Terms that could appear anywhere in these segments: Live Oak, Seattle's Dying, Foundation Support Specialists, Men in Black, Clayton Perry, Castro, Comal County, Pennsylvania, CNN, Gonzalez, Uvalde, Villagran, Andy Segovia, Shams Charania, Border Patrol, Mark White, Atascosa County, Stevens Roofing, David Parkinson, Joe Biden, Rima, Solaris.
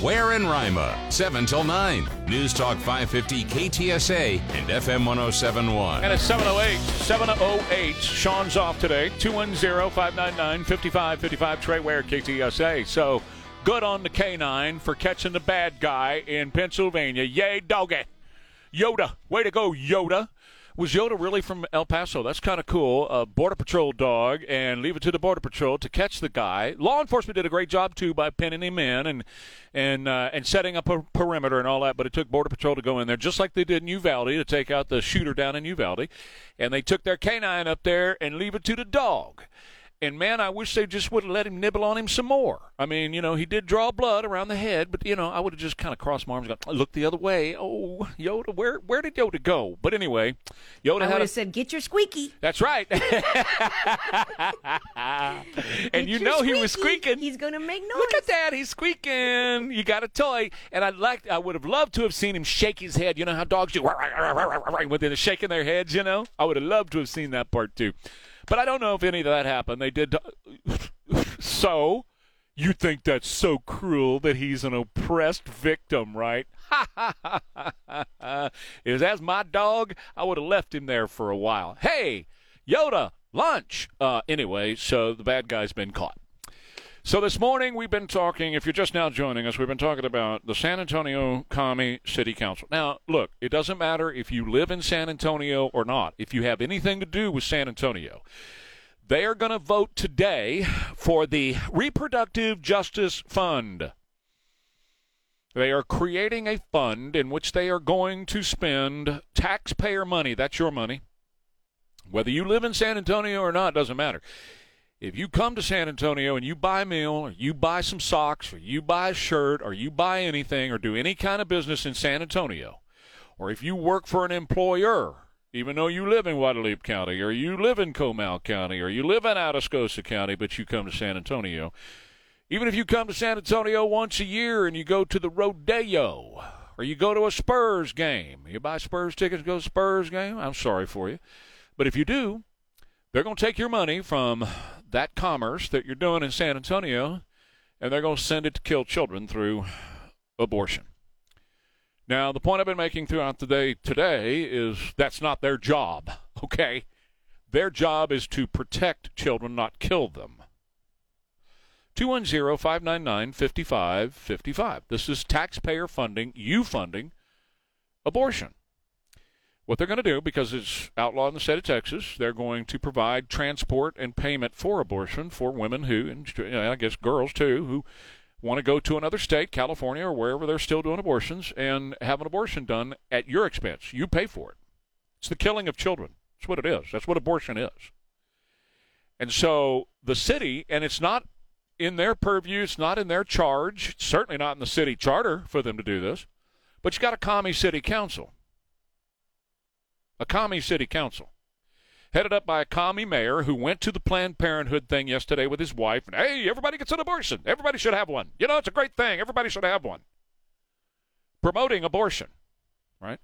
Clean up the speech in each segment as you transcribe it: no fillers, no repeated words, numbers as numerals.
Ware and Rima, 7 till 9. News Talk 550, KTSA, and FM 107.1. And it's 7:08. 7:08. Sean's off today. 210-599-5555. Trey Ware, KTSA. So good on the K9 for catching the bad guy in Pennsylvania. Yay, doggy. Yoda. Way to go, Yoda. Was Yoda really from El Paso? That's kind of cool. A Border Patrol dog, and leave it to the Border Patrol to catch the guy. Law enforcement did a great job, too, by pinning him in and setting up a perimeter and all that, but it took Border Patrol to go in there, just like they did in Uvalde, to take out the shooter down in Uvalde. And they took their canine up there and leave it to the dog. And, man, I wish they just would have let him nibble on him some more. I mean, you know, he did draw blood around the head, but, you know, I would have just kind of crossed my arms and gone, look the other way. Oh, Yoda, where did Yoda go? But anyway, Yoda I would have said, get your squeaky. That's right. And you know squeaky. He was squeaking. He's going to make noise. Look at that. He's squeaking. You got a toy. And I would have loved to have seen him shake his head. You know how dogs do? When they're shaking their heads, you know? I would have loved to have seen that part, too. But I don't know if any of that happened. They did. So, you think that's so cruel that he's an oppressed victim, right? If that's my dog, I would have left him there for a while. Hey, Yoda, lunch. Anyway, so the bad guy's been caught. So this morning we've been talking, if you're just now joining us, we've been talking about the San Antonio County City Council. Now, look, it doesn't matter if you live in San Antonio or not. If you have anything to do with San Antonio, they are going to vote today for the Reproductive Justice Fund. They are creating a fund in which they are going to spend taxpayer money. That's your money. Whether you live in San Antonio or not, doesn't matter. If you come to San Antonio and you buy a meal or you buy some socks or you buy a shirt or you buy anything or do any kind of business in San Antonio, or if you work for an employer, even though you live in Guadalupe County or you live in Comal County or you live in Atascosa County but you come to San Antonio, even if you come to San Antonio once a year and you go to the rodeo or you go to a Spurs game, you buy Spurs tickets, go to Spurs game, I'm sorry for you. But if you do, they're going to take your money from that commerce that you're doing in San Antonio, and they're going to send it to kill children through abortion. Now, the point I've been making throughout the day today is that's not their job, okay? Their job is to protect children, not kill them. 210-599-5555. This is taxpayer funding, you funding abortion. What they're going to do, because it's outlawed in the state of Texas, they're going to provide transport and payment for abortion for women who, and I guess girls too, who want to go to another state, California or wherever they're still doing abortions, and have an abortion done at your expense. You pay for it. It's the killing of children. That's what it is. That's what abortion is. And so the city, and it's not in their purview, it's not in their charge, it's certainly not in the city charter for them to do this, but you got a commie city council. A commie city council, headed up by a commie mayor who went to the Planned Parenthood thing yesterday with his wife. And, hey, everybody gets an abortion. Everybody should have one. You know, it's a great thing. Everybody should have one. Promoting abortion, right?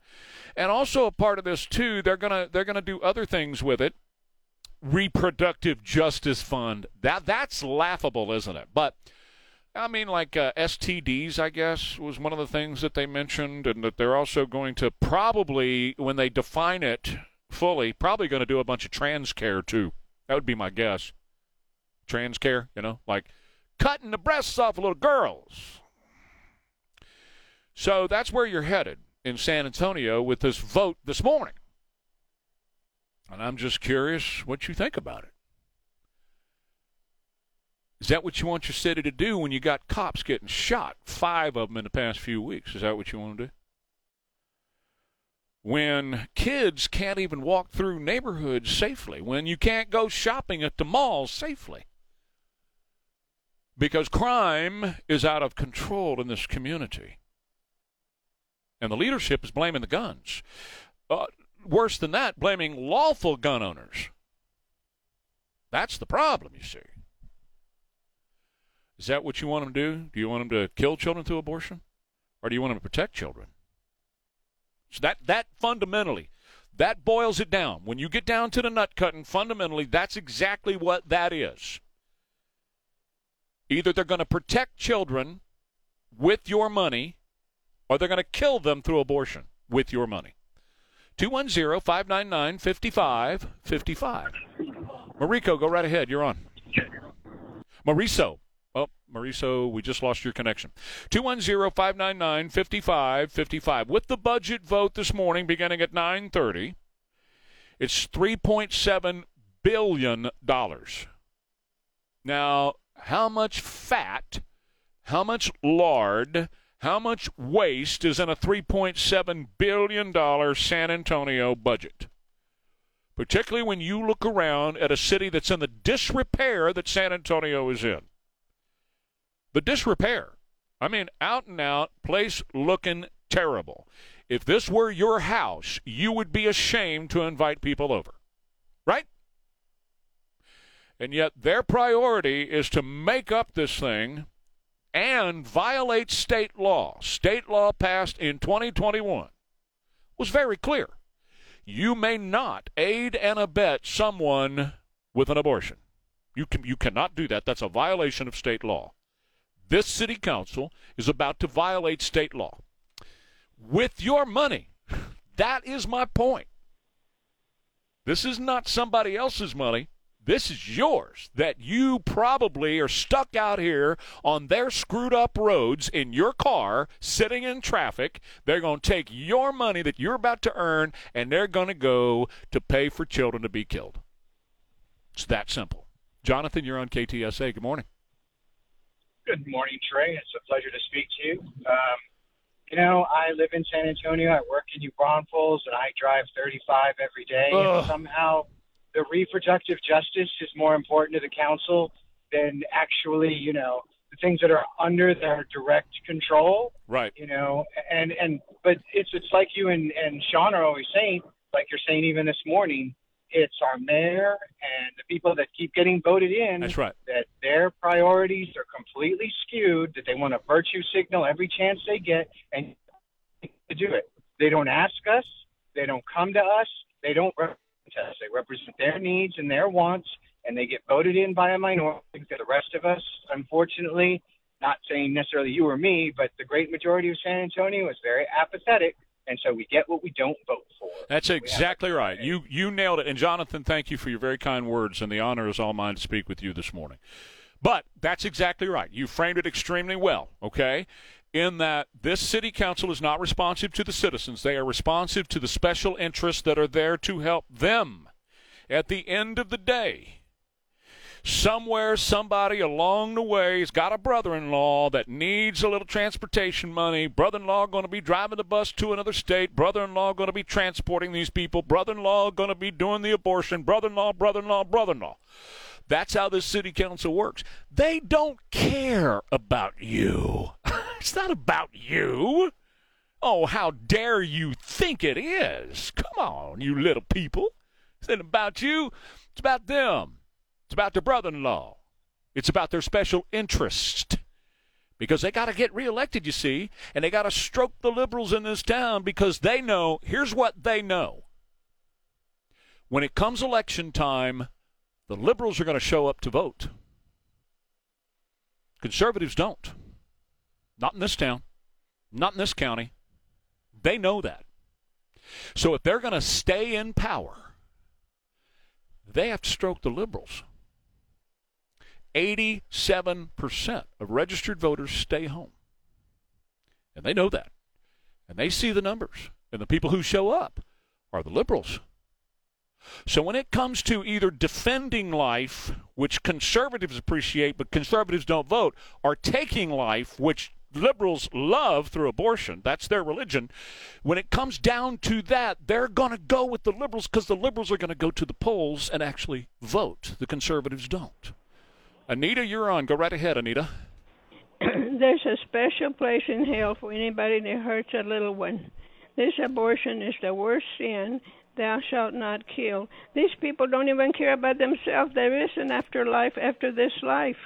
And also a part of this, too, they're gonna do other things with it. Reproductive Justice Fund. That's laughable, isn't it? But, I mean, like STDs, I guess, was one of the things that they mentioned, and that they're also going to probably, when they define it fully, probably going to do a bunch of trans care, too. That would be my guess. Trans care, you know, like cutting the breasts off little girls. So that's where you're headed in San Antonio with this vote this morning. And I'm just curious what you think about it. Is that what you want your city to do when you got cops getting shot, 5 of them in the past few weeks? Is that what you want to do? When kids can't even walk through neighborhoods safely, when you can't go shopping at the mall safely, because crime is out of control in this community. And the leadership is blaming the guns. Worse than that, blaming lawful gun owners. That's the problem, you see. Is that what you want them to do? Do you want them to kill children through abortion? Or do you want them to protect children? So that fundamentally, that boils it down. When you get down to the nut cutting, fundamentally, that's exactly what that is. Either they're going to protect children with your money, or they're going to kill them through abortion with your money. 210-599-5555. Marico, go right ahead. You're on. Mariso. Oh, Mariso, we just lost your connection. 210-599-5555. With the budget vote this morning beginning at 9:30, it's $3.7 billion. Now, how much fat, how much lard, how much waste is in a $3.7 billion San Antonio budget? Particularly when you look around at a city that's in the disrepair that San Antonio is in. The disrepair. I mean, out and out, place looking terrible. If this were your house, you would be ashamed to invite people over, right? And yet their priority is to make up this thing and violate state law. State law passed in 2021 was very clear. You may not aid and abet someone with an abortion. You cannot do that. That's a violation of state law. This city council is about to violate state law. With your money. That is my point. This is not somebody else's money. This is yours, that you probably are stuck out here on their screwed up roads in your car, sitting in traffic. They're going to take your money that you're about to earn, and they're going to go to pay for children to be killed. It's that simple. Jonathan, you're on KTSA. Good morning. Good morning, Trey. It's a pleasure to speak to you. I live in San Antonio. I work in New Braunfels, and I drive 35 every day. And somehow the reproductive justice is more important to the council than actually, the things that are under their direct control. Right. But it's like you and Sean are always saying, like you're saying even this morning, it's our mayor and the people that keep getting voted in. That's right. That their priorities are completely skewed, that they want to virtue signal every chance they get and to do it. They don't ask us. They don't come to us. They don't represent us. They represent their needs and their wants, and they get voted in by a minority. The rest of us, unfortunately, not saying necessarily you or me, but the great majority of San Antonio is very apathetic. And so we get what we don't vote for. That's exactly right. You nailed it. And, Jonathan, thank you for your very kind words, and the honor is all mine to speak with you this morning. But that's exactly right. You framed it extremely well, okay, in that this city council is not responsive to the citizens. They are responsive to the special interests that are there to help them. At the end of the day, somewhere, somebody along the way has got a brother-in-law that needs a little transportation money. Brother-in-law going to be driving the bus to another state. Brother-in-law going to be transporting these people. Brother-in-law going to be doing the abortion. Brother-in-law, brother-in-law, brother-in-law. That's how this city council works. They don't care about you. It's not about you. Oh, how dare you think it is. Come on, you little people. It's not about you. It's about them. It's about their brother-in-law. It's about their special interest. Because they got to get reelected, you see, and they got to stroke the liberals in this town because they know, here's what they know. When it comes election time, the liberals are going to show up to vote. Conservatives don't. Not in this town. Not in this county. They know that. So if they're going to stay in power, they have to stroke the liberals. 87% of registered voters stay home. And they know that. And they see the numbers. And the people who show up are the liberals. So when it comes to either defending life, which conservatives appreciate but conservatives don't vote, or taking life, which liberals love through abortion, that's their religion, when it comes down to that, they're going to go with the liberals because the liberals are going to go to the polls and actually vote. The conservatives don't. Anita, you're on. Go right ahead, Anita. There's a special place in hell for anybody that hurts a little one. This abortion is the worst sin. Thou shalt not kill. These people don't even care about themselves. There is an afterlife after this life.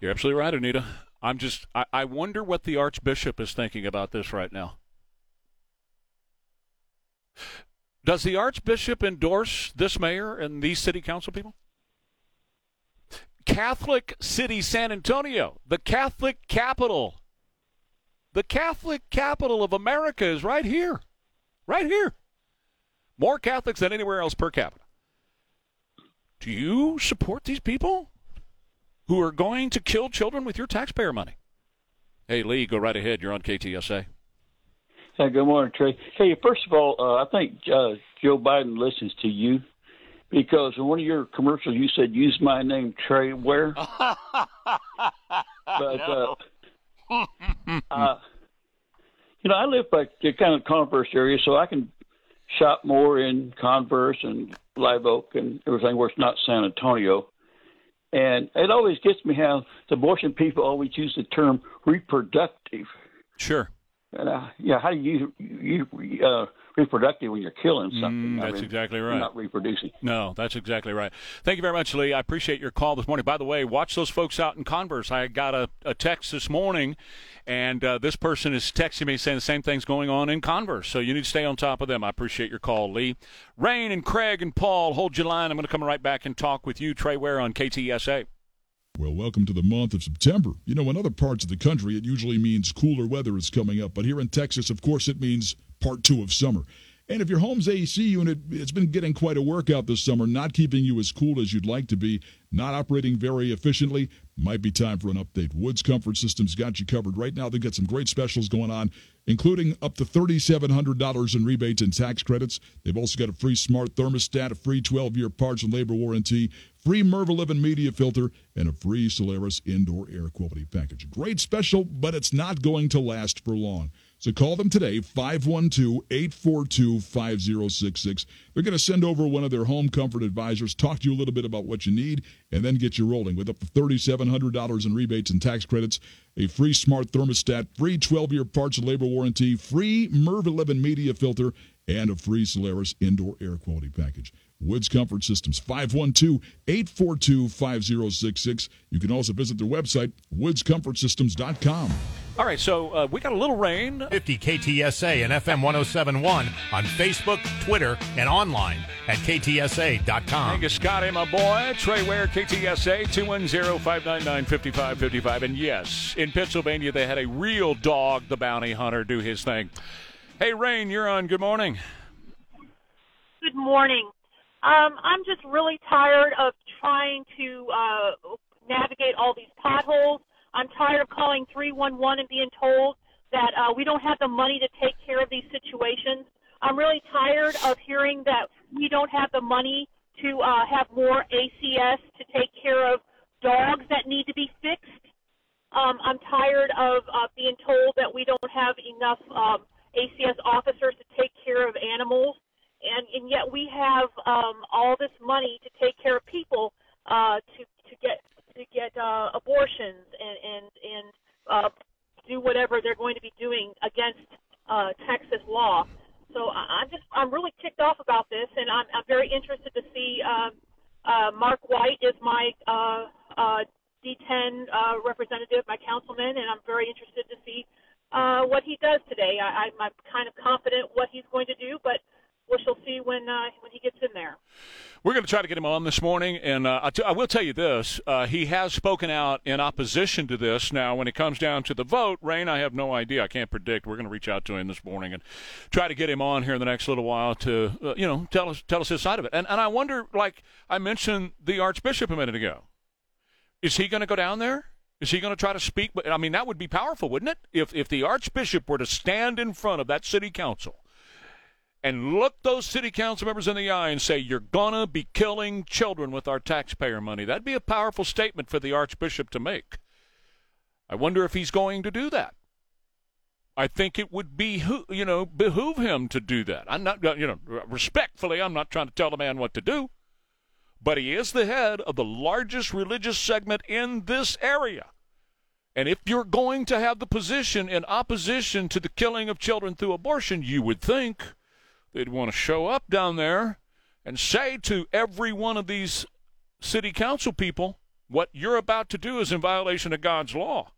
You're absolutely right, Anita. I wonder what the Archbishop is thinking about this right now. Does the Archbishop endorse this mayor and these city council people? Catholic city San Antonio, the Catholic capital of America is right here, More Catholics than anywhere else per capita. Do you support these people who are going to kill children with your taxpayer money? Hey, Lee, go right ahead. You're on KTSA. Hey, good morning, Trey. Hey, first of all, I think Joe Biden listens to you because in one of your commercials you said, use my name, Trey Ware. You know, I live by the kind of Converse area, so I can shop more in Converse and Live Oak and everything where it's not San Antonio. And it always gets me how the abortion people always use the term reproductive. Sure. And, how do you reproductive when you're killing something? That's exactly right. You're not reproducing. No, that's exactly right. Thank you very much, Lee. I appreciate your call this morning. By the way, watch those folks out in Converse. I got a text this morning, and this person is texting me saying the same thing's going on in Converse. So you need to stay on top of them. I appreciate your call, Lee. Rain and Craig and Paul, hold your line. I'm going to come right back and talk with you, Trey Ware, on KTSA. Well, welcome to the month of September. You know, in other parts of the country, it usually means cooler weather is coming up. But here in Texas, of course, it means part two of summer. And if your home's AC unit, it's been getting quite a workout this summer, not keeping you as cool as you'd like to be, not operating very efficiently, might be time for an update. Woods Comfort Systems got you covered. Right now, they've got some great specials going on, including up to $3,700 in rebates and tax credits. They've also got a free smart thermostat, a free 12-year parts and labor warranty, free MERV 11 media filter, and a free Solaris indoor air quality package. Great special, but it's not going to last for long. So call them today, 512-842-5066. They're going to send over one of their home comfort advisors, talk to you a little bit about what you need, and then get you rolling with up to $3,700 in rebates and tax credits, a free smart thermostat, free 12-year parts and labor warranty, free MERV 11 media filter, and a free Solaris indoor air quality package. Woods Comfort Systems, 512-842-5066. You can also visit their website, woodscomfortsystems.com. All right, so we got a little rain. 50 KTSA and FM 107.1 on Facebook, Twitter, and online at KTSA.com. Thank you, Scotty, my boy. Trey Ware, KTSA, 210-599-5555. And, yes, in Pennsylvania, they had a real dog, the bounty hunter, do his thing. Hey, Rain, you're on. Good morning. Good morning. I'm just really tired of trying to navigate all these potholes. I'm tired of calling 311 and being told that we don't have the money to take care of these situations. I'm really tired of hearing that we don't have the money to have more ACS to take care of dogs that need to be fixed. I'm tired of being told that we don't have enough ACS officers to take care of animals. And yet we have all this money to take care of people to get abortions and do whatever they're going to be doing against Texas law. So I'm really ticked off about this, and I'm very interested to see Mark White is my D10 representative, my councilman, and I'm very interested to see what he does today. I'm kind of confident what he's going to do, but we shall see when he gets in there. We're going to try to get him on this morning, and I will tell you this. He has spoken out in opposition to this. Now, when it comes down to the vote, Rain, I have no idea. I can't predict. We're going to reach out to him this morning and try to get him on here in the next little while to, tell us his side of it. And I wonder, like I mentioned the Archbishop a minute ago, is he going to go down there? Is he going to try to speak? I mean, that would be powerful, wouldn't it, if the Archbishop were to stand in front of that city council and look those city council members in the eye and say, you're going to be killing children with our taxpayer money. That'd be a powerful statement for the Archbishop to make. I wonder if he's going to do that. I think it would behoove him to do that. I'm not, respectfully, I'm not trying to tell the man what to do, but he is the head of the largest religious segment in this area. And if you're going to have the position in opposition to the killing of children through abortion, you would think they'd want to show up down there and say to every one of these city council people, what you're about to do is in violation of God's law,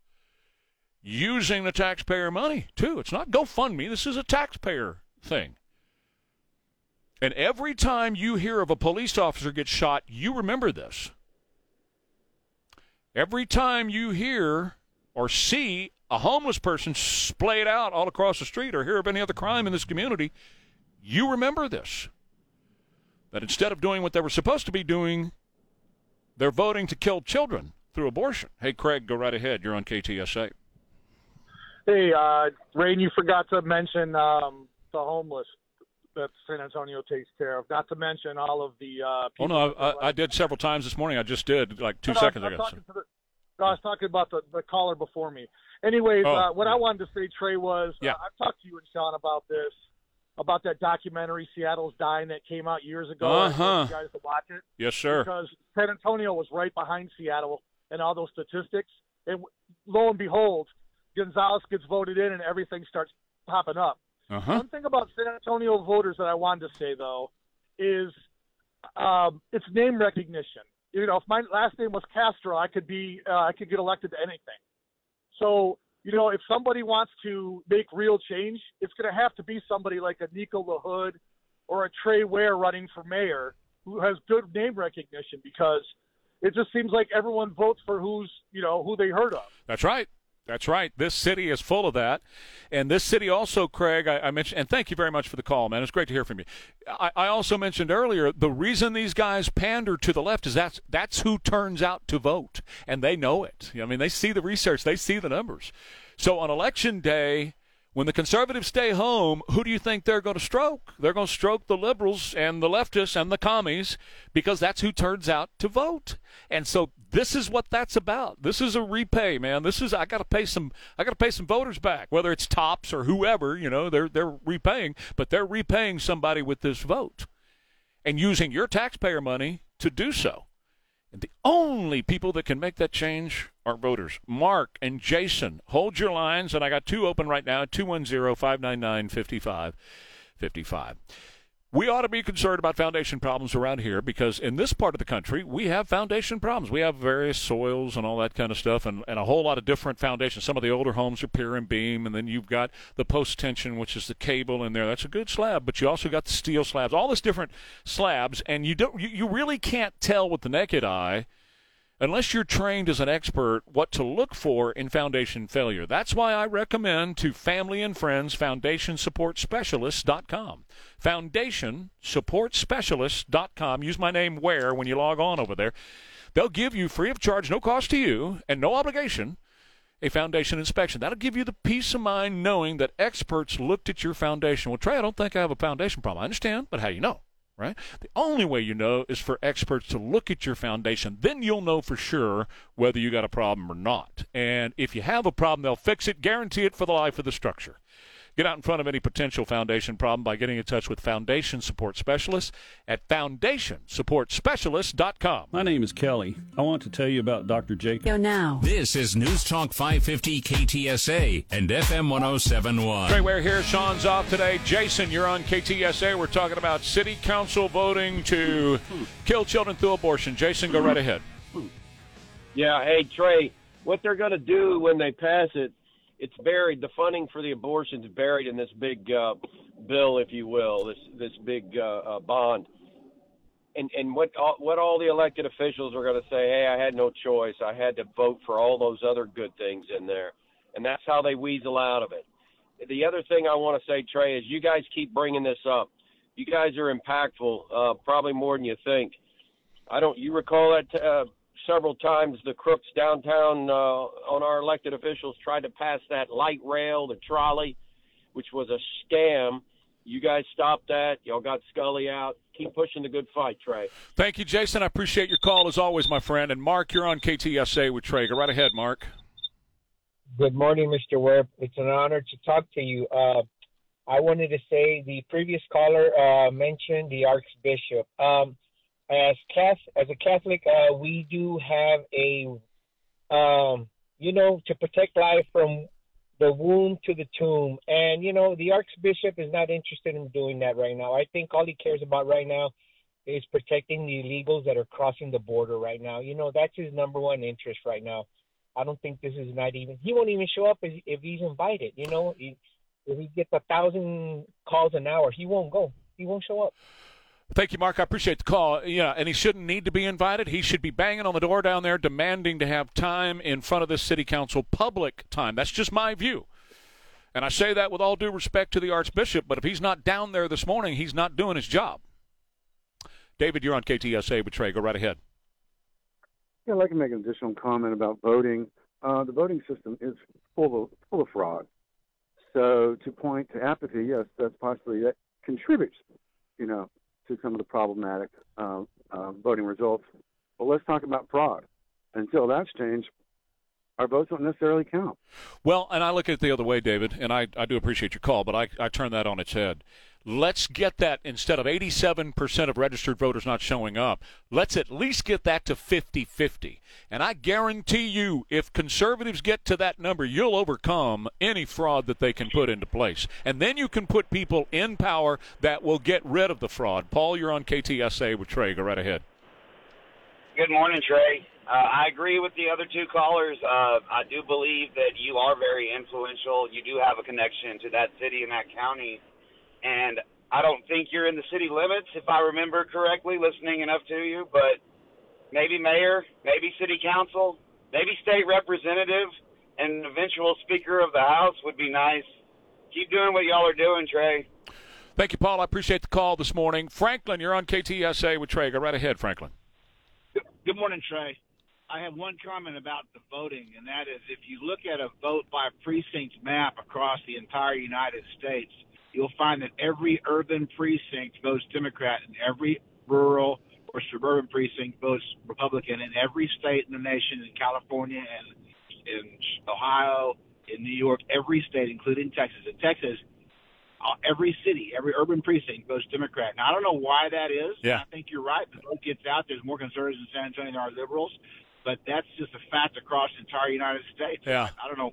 using the taxpayer money, too. It's not GoFundMe. This is a taxpayer thing. And every time you hear of a police officer get shot, you remember this. Every time you hear or see a homeless person splayed out all across the street or hear of any other crime in this community, you remember this. That instead of doing what they were supposed to be doing, they're voting to kill children through abortion. Hey, Craig, go right ahead. You're on KTSA. Hey, Rain, you forgot to mention the homeless that San Antonio takes care of, not to mention all of the people. Oh, no, I did several times this morning. I just did like two seconds ago. I was talking about the caller before me. Anyways, I wanted to say, Trey, was I've talked to you and Sean about this, about that documentary, Seattle's Dying, that came out years ago. I want you guys to watch it. Yes, sir. Because San Antonio was right behind Seattle in all those statistics. And lo and behold, Gonzalez gets voted in and everything starts popping up. Uh-huh. One thing about San Antonio voters that I wanted to say, though, is it's name recognition. You know, if my last name was Castro, I could get elected to anything. So, you know, if somebody wants to make real change, it's going to have to be somebody like a Nico LaHood or a Trey Ware running for mayor who has good name recognition, because it just seems like everyone votes for who they heard of. That's right. That's right. This city is full of that. And this city also, Craig, I mentioned, and thank you very much for the call, man. It's great to hear from you. I also mentioned earlier, the reason these guys pander to the left is that's who turns out to vote, and they know it. I mean, they see the research. They see the numbers. So on Election Day, when the conservatives stay home, who do you think they're going to stroke? They're going to stroke the liberals and the leftists and the commies, because that's who turns out to vote. And so this is what that's about. This is a repay, man. This is I got to pay some voters back, whether it's Tops or whoever, you know, they're repaying, but they're repaying somebody with this vote and using your taxpayer money to do so. And the only people that can make that change are voters. Mark and Jason, hold your lines, and I got two open right now, 210-599-5555. We ought to be concerned about foundation problems around here, because in this part of the country, we have foundation problems. We have various soils and all that kind of stuff, and a whole lot of different foundations. Some of the older homes are pier and beam, and then you've got the post tension, which is the cable in there. That's a good slab, but you also got the steel slabs, all this different slabs, and you really can't tell with the naked eye, unless you're trained as an expert, what to look for in foundation failure. That's why I recommend to family and friends foundationsupportspecialists.com. Foundationsupportspecialists.com. Use my name Ware when you log on over there. They'll give you free of charge, no cost to you, and no obligation, a foundation inspection. That'll give you the peace of mind knowing that experts looked at your foundation. Well, Trey, I don't think I have a foundation problem. I understand, but how do you know? Right? The only way you know is for experts to look at your foundation. Then you'll know for sure whether you got a problem or not. And if you have a problem, they'll fix it, guarantee it for the life of the structure. Get out in front of any potential foundation problem by getting in touch with Foundation Support Specialists at foundationsupportspecialists.com. My name is Kelly. I want to tell you about Dr. Jacob. Go now. This is News Talk 550 KTSA and FM 107.1. Trey Ware here. Sean's off today. Jason, you're on KTSA. We're talking about city council voting to kill children through abortion. Jason, go right ahead. Yeah, hey, Trey, what they're going to do when they pass it, it's buried. The funding for the abortion's buried in this big bill, if you will, this big bond. And what all the elected officials are going to say, hey, I had no choice. I had to vote for all those other good things in there. And that's how they weasel out of it. The other thing I want to say, Trey, is you guys keep bringing this up. You guys are impactful, probably more than you think. You recall that several times the crooks downtown on our elected officials tried to pass that light rail, the trolley, which was a scam. You guys stopped that. Y'all got Scully out. Keep pushing the good fight, Trey. Thank you, Jason. I appreciate your call as always, my friend. And, Mark, you're on KTSA with Trey. Go right ahead, Mark. Good morning, Mr. Ware. It's an honor to talk to you. I wanted to say the previous caller mentioned the Archbishop. As a Catholic, we do have a, to protect life from the womb to the tomb. And, you know, the Archbishop is not interested in doing that right now. I think all he cares about right now is protecting the illegals that are crossing the border right now. You know, that's his number one interest right now. I don't think this is not even – he won't even show up if he's invited, you know. If he gets 1,000 calls an hour, he won't go. He won't show up. Thank you, Mark. I appreciate the call. Yeah, and he shouldn't need to be invited. He should be banging on the door down there demanding to have time in front of this city council, public time. That's just my view. And I say that with all due respect to the Archbishop, but if he's not down there this morning, he's not doing his job. David, you're on KTSA with Trey. Go right ahead. Yeah, I'd like to make an additional comment about voting. The voting system is full of fraud. So to point to apathy, yes, that's possibly that contributes, to some of the problematic voting results. But let's talk about fraud. Until that's changed, our votes don't necessarily count. Well, and I look at it the other way, David, and I do appreciate your call, but I turn that on its head. Let's get that, instead of 87% of registered voters not showing up, let's at least get that to 50-50. And I guarantee you, if conservatives get to that number, you'll overcome any fraud that they can put into place. And then you can put people in power that will get rid of the fraud. Paul, you're on KTSA with Trey. Go right ahead. Good morning, Trey. I agree with the other two callers. I do believe that you are very influential. You do have a connection to that city and that county. And I don't think you're in the city limits, if I remember correctly, listening enough to you. But maybe mayor, maybe city council, maybe state representative, and an eventual speaker of the House would be nice. Keep doing what y'all are doing, Trey. Thank you, Paul. I appreciate the call this morning. Franklin, you're on KTSA with Trey. Go right ahead, Franklin. Good morning, Trey. I have one comment about the voting, and that is if you look at a vote-by-precinct map across the entire United States, you'll find that every urban precinct votes Democrat and every rural or suburban precinct votes Republican in every state in the nation, in California and in Ohio, in New York, every state, including Texas. In Texas, every city, every urban precinct votes Democrat. Now, I don't know why that is. Yeah. I think you're right. The vote gets out. There's more conservatives in San Antonio than there are liberals. But that's just a fact across the entire United States. Yeah. I don't know.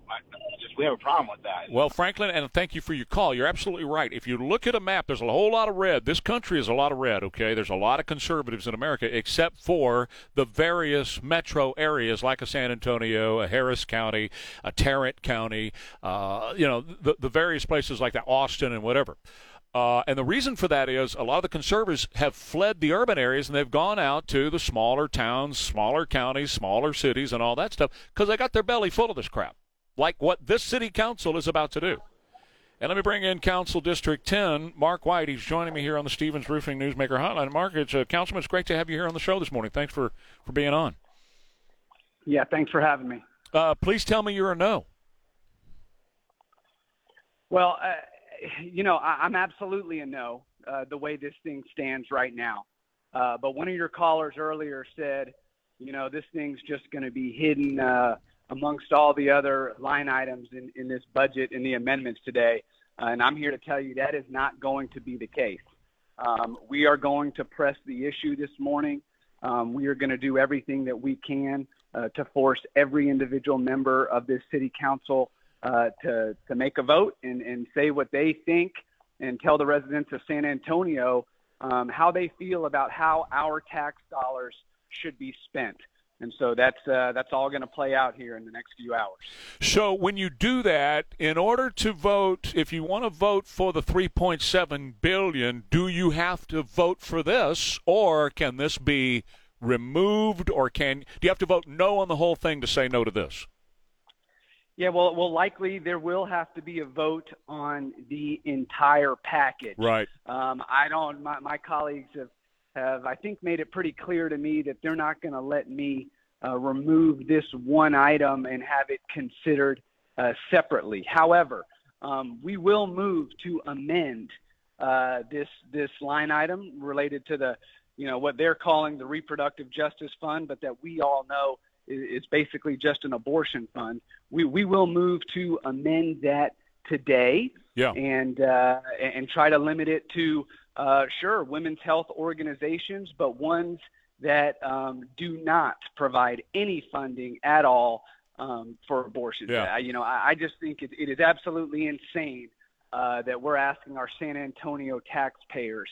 We have a problem with that. Well, Franklin, and thank you for your call. You're absolutely right. If you look at a map, there's a whole lot of red. This country is a lot of red, okay? There's a lot of conservatives in America except for the various metro areas like a San Antonio, a Harris County, a Tarrant County, the various places like that, Austin and whatever. And the reason for that is a lot of the conservatives have fled the urban areas and they've gone out to the smaller towns, smaller counties, smaller cities, and all that stuff because they got their belly full of this crap, like what this city council is about to do. And let me bring in Council District 10, Mark White. He's joining me here on the Stevens Roofing Newsmaker Hotline. Mark, Councilman, it's great to have you here on the show this morning. Thanks for being on. Yeah, thanks for having me. Please tell me you're a no. Well, I'm absolutely a no, the way this thing stands right now. But one of your callers earlier said, this thing's just going to be hidden amongst all the other line items in this budget and the amendments today. And I'm here to tell you that is not going to be the case. We are going to press the issue this morning. We are going to do everything that we can to force every individual member of this city council to make a vote and say what they think and tell the residents of San Antonio how they feel about how our tax dollars should be spent. And so that's all going to play out here in the next few hours. So when you do that, in order to vote, if you want to vote for the $3.7 billion, do you have to vote for this, or can this be removed, or do you have to vote no on the whole thing to say no to this? Yeah, well, likely there will have to be a vote on the entire package. Right. My colleagues have, I think, made it pretty clear to me that they're not going to let me remove this one item and have it considered separately. However, we will move to amend this line item related to the, what they're calling the Reproductive Justice Fund, but that we all know it's basically just an abortion fund. We will move to amend that today, and try to limit it to women's health organizations, but ones that do not provide any funding at all for abortion. Yeah. I just think it is absolutely insane that we're asking our San Antonio taxpayers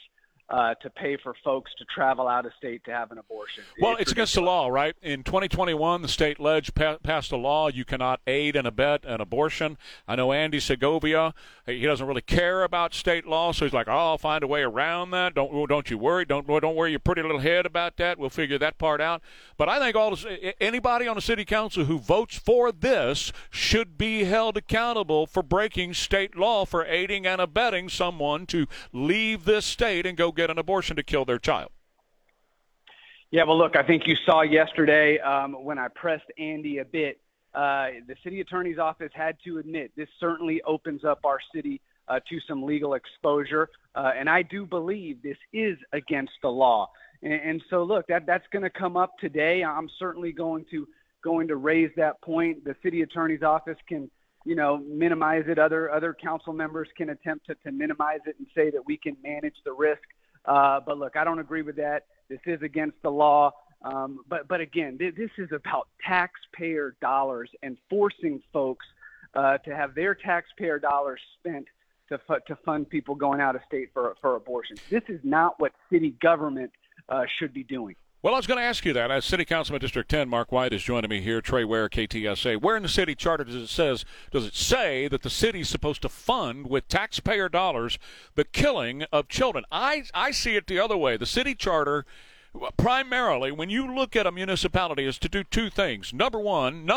to pay for folks to travel out of state to have an abortion. Well, it's against the law, right? In 2021, the state ledge passed a law. You cannot aid and abet an abortion. I know Andy Segovia, he doesn't really care about state law, so he's like, oh, I'll find a way around that. Don't you worry. Don't worry your pretty little head about that. We'll figure that part out. But I think anybody on the city council who votes for this should be held accountable for breaking state law, for aiding and abetting someone to leave this state and go get an abortion to kill their child. Yeah, well, look, I think you saw yesterday when I pressed Andy a bit, the city attorney's office had to admit this certainly opens up our city to some legal exposure. And I do believe this is against the law. And so, look, that's going to come up today. I'm certainly going to raise that point. The city attorney's office can, minimize it. Other council members can attempt to minimize it and say that we can manage the risk. But look, I don't agree with that. This is against the law. But again, this is about taxpayer dollars and forcing folks to have their taxpayer dollars spent to fund people going out of state for abortions. This is not what city government should be doing. Well, I was going to ask you that. As City Councilman District 10, Mark White is joining me here. Trey Ware, KTSA. Where in the city charter does it say that the city's supposed to fund with taxpayer dollars the killing of children? I see it the other way. The city charter, primarily, when you look at a municipality, is to do two things. Number one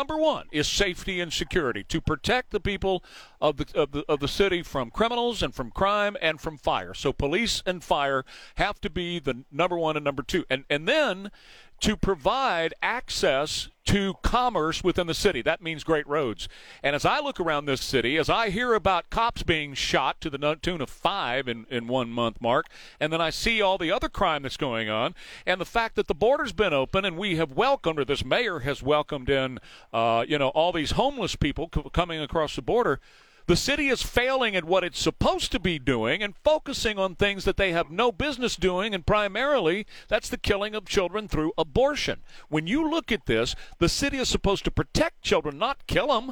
is safety and security, to protect the people of the city from criminals and from crime and from fire. So police and fire have to be the number one and number two. And then to provide access to commerce within the city. That means great roads. And as I look around this city, as I hear about cops being shot to the tune of 5 in 1 month, Mark, and then I see all the other crime that's going on, and the fact that the border's been open and we have welcomed, or this mayor has welcomed in, all these homeless people coming across the border, the city is failing at what it's supposed to be doing and focusing on things that they have no business doing, and primarily that's the killing of children through abortion. When you look at this, the city is supposed to protect children, not kill them.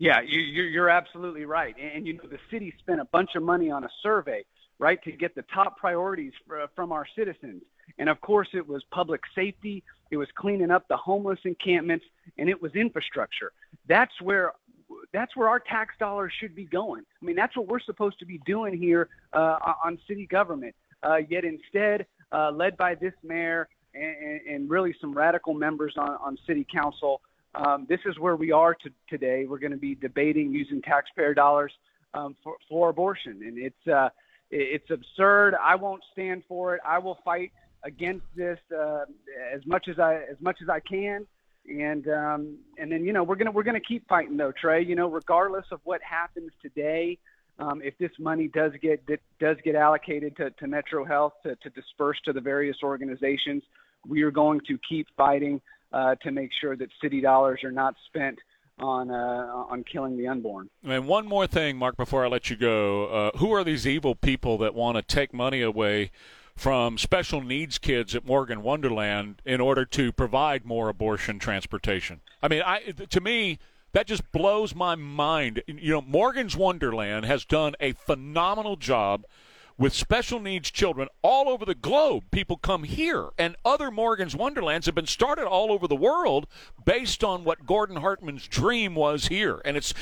Yeah, you're absolutely right. And the city spent a bunch of money on a survey, right, to get the top priorities from our citizens. And, of course, it was public safety, it was cleaning up the homeless encampments, and it was infrastructure. That's where our tax dollars should be going. I mean, that's what we're supposed to be doing here on city government. Yet instead, led by this mayor and really some radical members on city council, this is where we are today. We're going to be debating using taxpayer dollars for abortion. And it's absurd. I won't stand for it. I will fight against this as much as I can. And then, we're going to keep fighting, though, Trey, regardless of what happens today. If this money does get allocated to Metro Health to disperse to the various organizations, we are going to keep fighting to make sure that city dollars are not spent on killing the unborn. And one more thing, Mark, before I let you go, who are these evil people that want to take money away from special needs kids at Morgan's Wonderland in order to provide more abortion transportation? I mean, to me, that just blows my mind. Morgan's Wonderland has done a phenomenal job with special needs children all over the globe. People come here, and other Morgan's Wonderlands have been started all over the world based on what Gordon Hartman's dream was here. And it's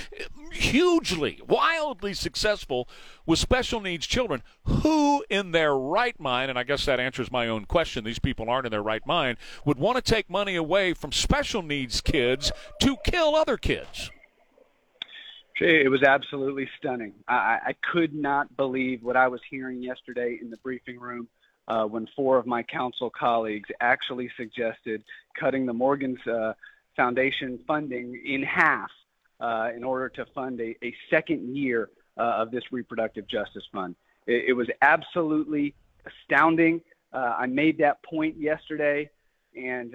hugely, wildly successful with special needs children. Who in their right mind, and I guess that answers my own question, these people aren't in their right mind, would want to take money away from special needs kids to kill other kids? It was absolutely stunning. I could not believe what I was hearing yesterday in the briefing room when four of my council colleagues actually suggested cutting the Morgan's Foundation funding in half in order to fund a second year of this reproductive justice fund. It was absolutely astounding. I made that point yesterday, and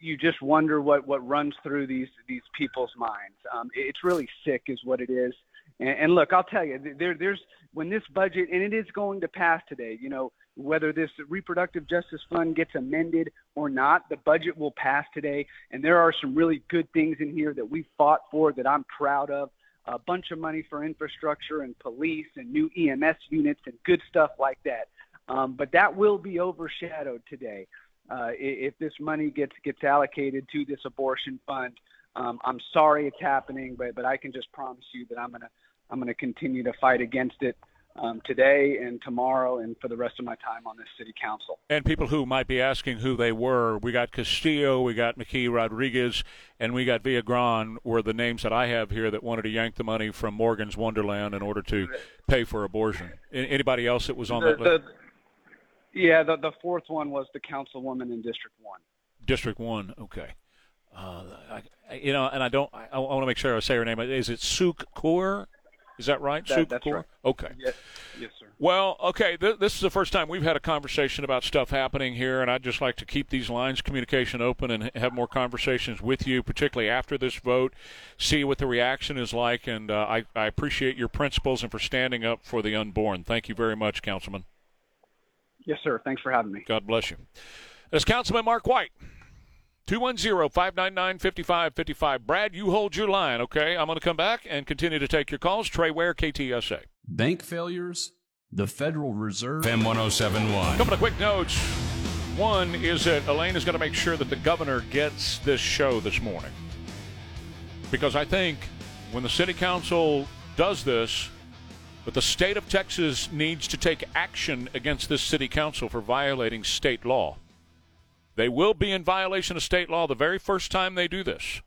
you just wonder what runs through these people's minds. It's really sick is what it is. And look, I'll tell you, there's when this budget, and it is going to pass today, whether this reproductive justice fund gets amended or not, the budget will pass today. And there are some really good things in here that we fought for that I'm proud of. a bunch of money for infrastructure and police and new EMS units and good stuff like that. But that will be overshadowed today. If this money gets allocated to this abortion fund, I'm sorry it's happening, but I can just promise you that I'm gonna continue to fight against it today and tomorrow and for the rest of my time on this city council. And people who might be asking who they were, we got Castillo, we got McKee Rodriguez, and we got Villagran were the names that I have here that wanted to yank the money from Morgan's Wonderland in order to pay for abortion. Anybody else that was on that list? The fourth one was the councilwoman in District 1. District 1, okay. I want to make sure I say her name. Is it Sukh Kaur? Is that right? That's Kaur? Right. Okay. Yes, sir. Well, okay, this is the first time we've had a conversation about stuff happening here, and I'd just like to keep these lines of communication open and have more conversations with you, particularly after this vote, see what the reaction is like, and I appreciate your principles and for standing up for the unborn. Thank you very much, Councilman. Yes, sir. Thanks for having me. God bless you. That's Councilman Mark White, 210-599-5555. Brad, you hold your line, okay? I'm going to come back and continue to take your calls. Trey Ware, KTSA. Bank failures, the Federal Reserve. FM 107.1. A couple of quick notes. One is that Elaine is going to make sure that the governor gets this show this morning, because I think when the city council does this, but the state of Texas needs to take action against this city council for violating state law. They will be in violation of state law the very first time they do this.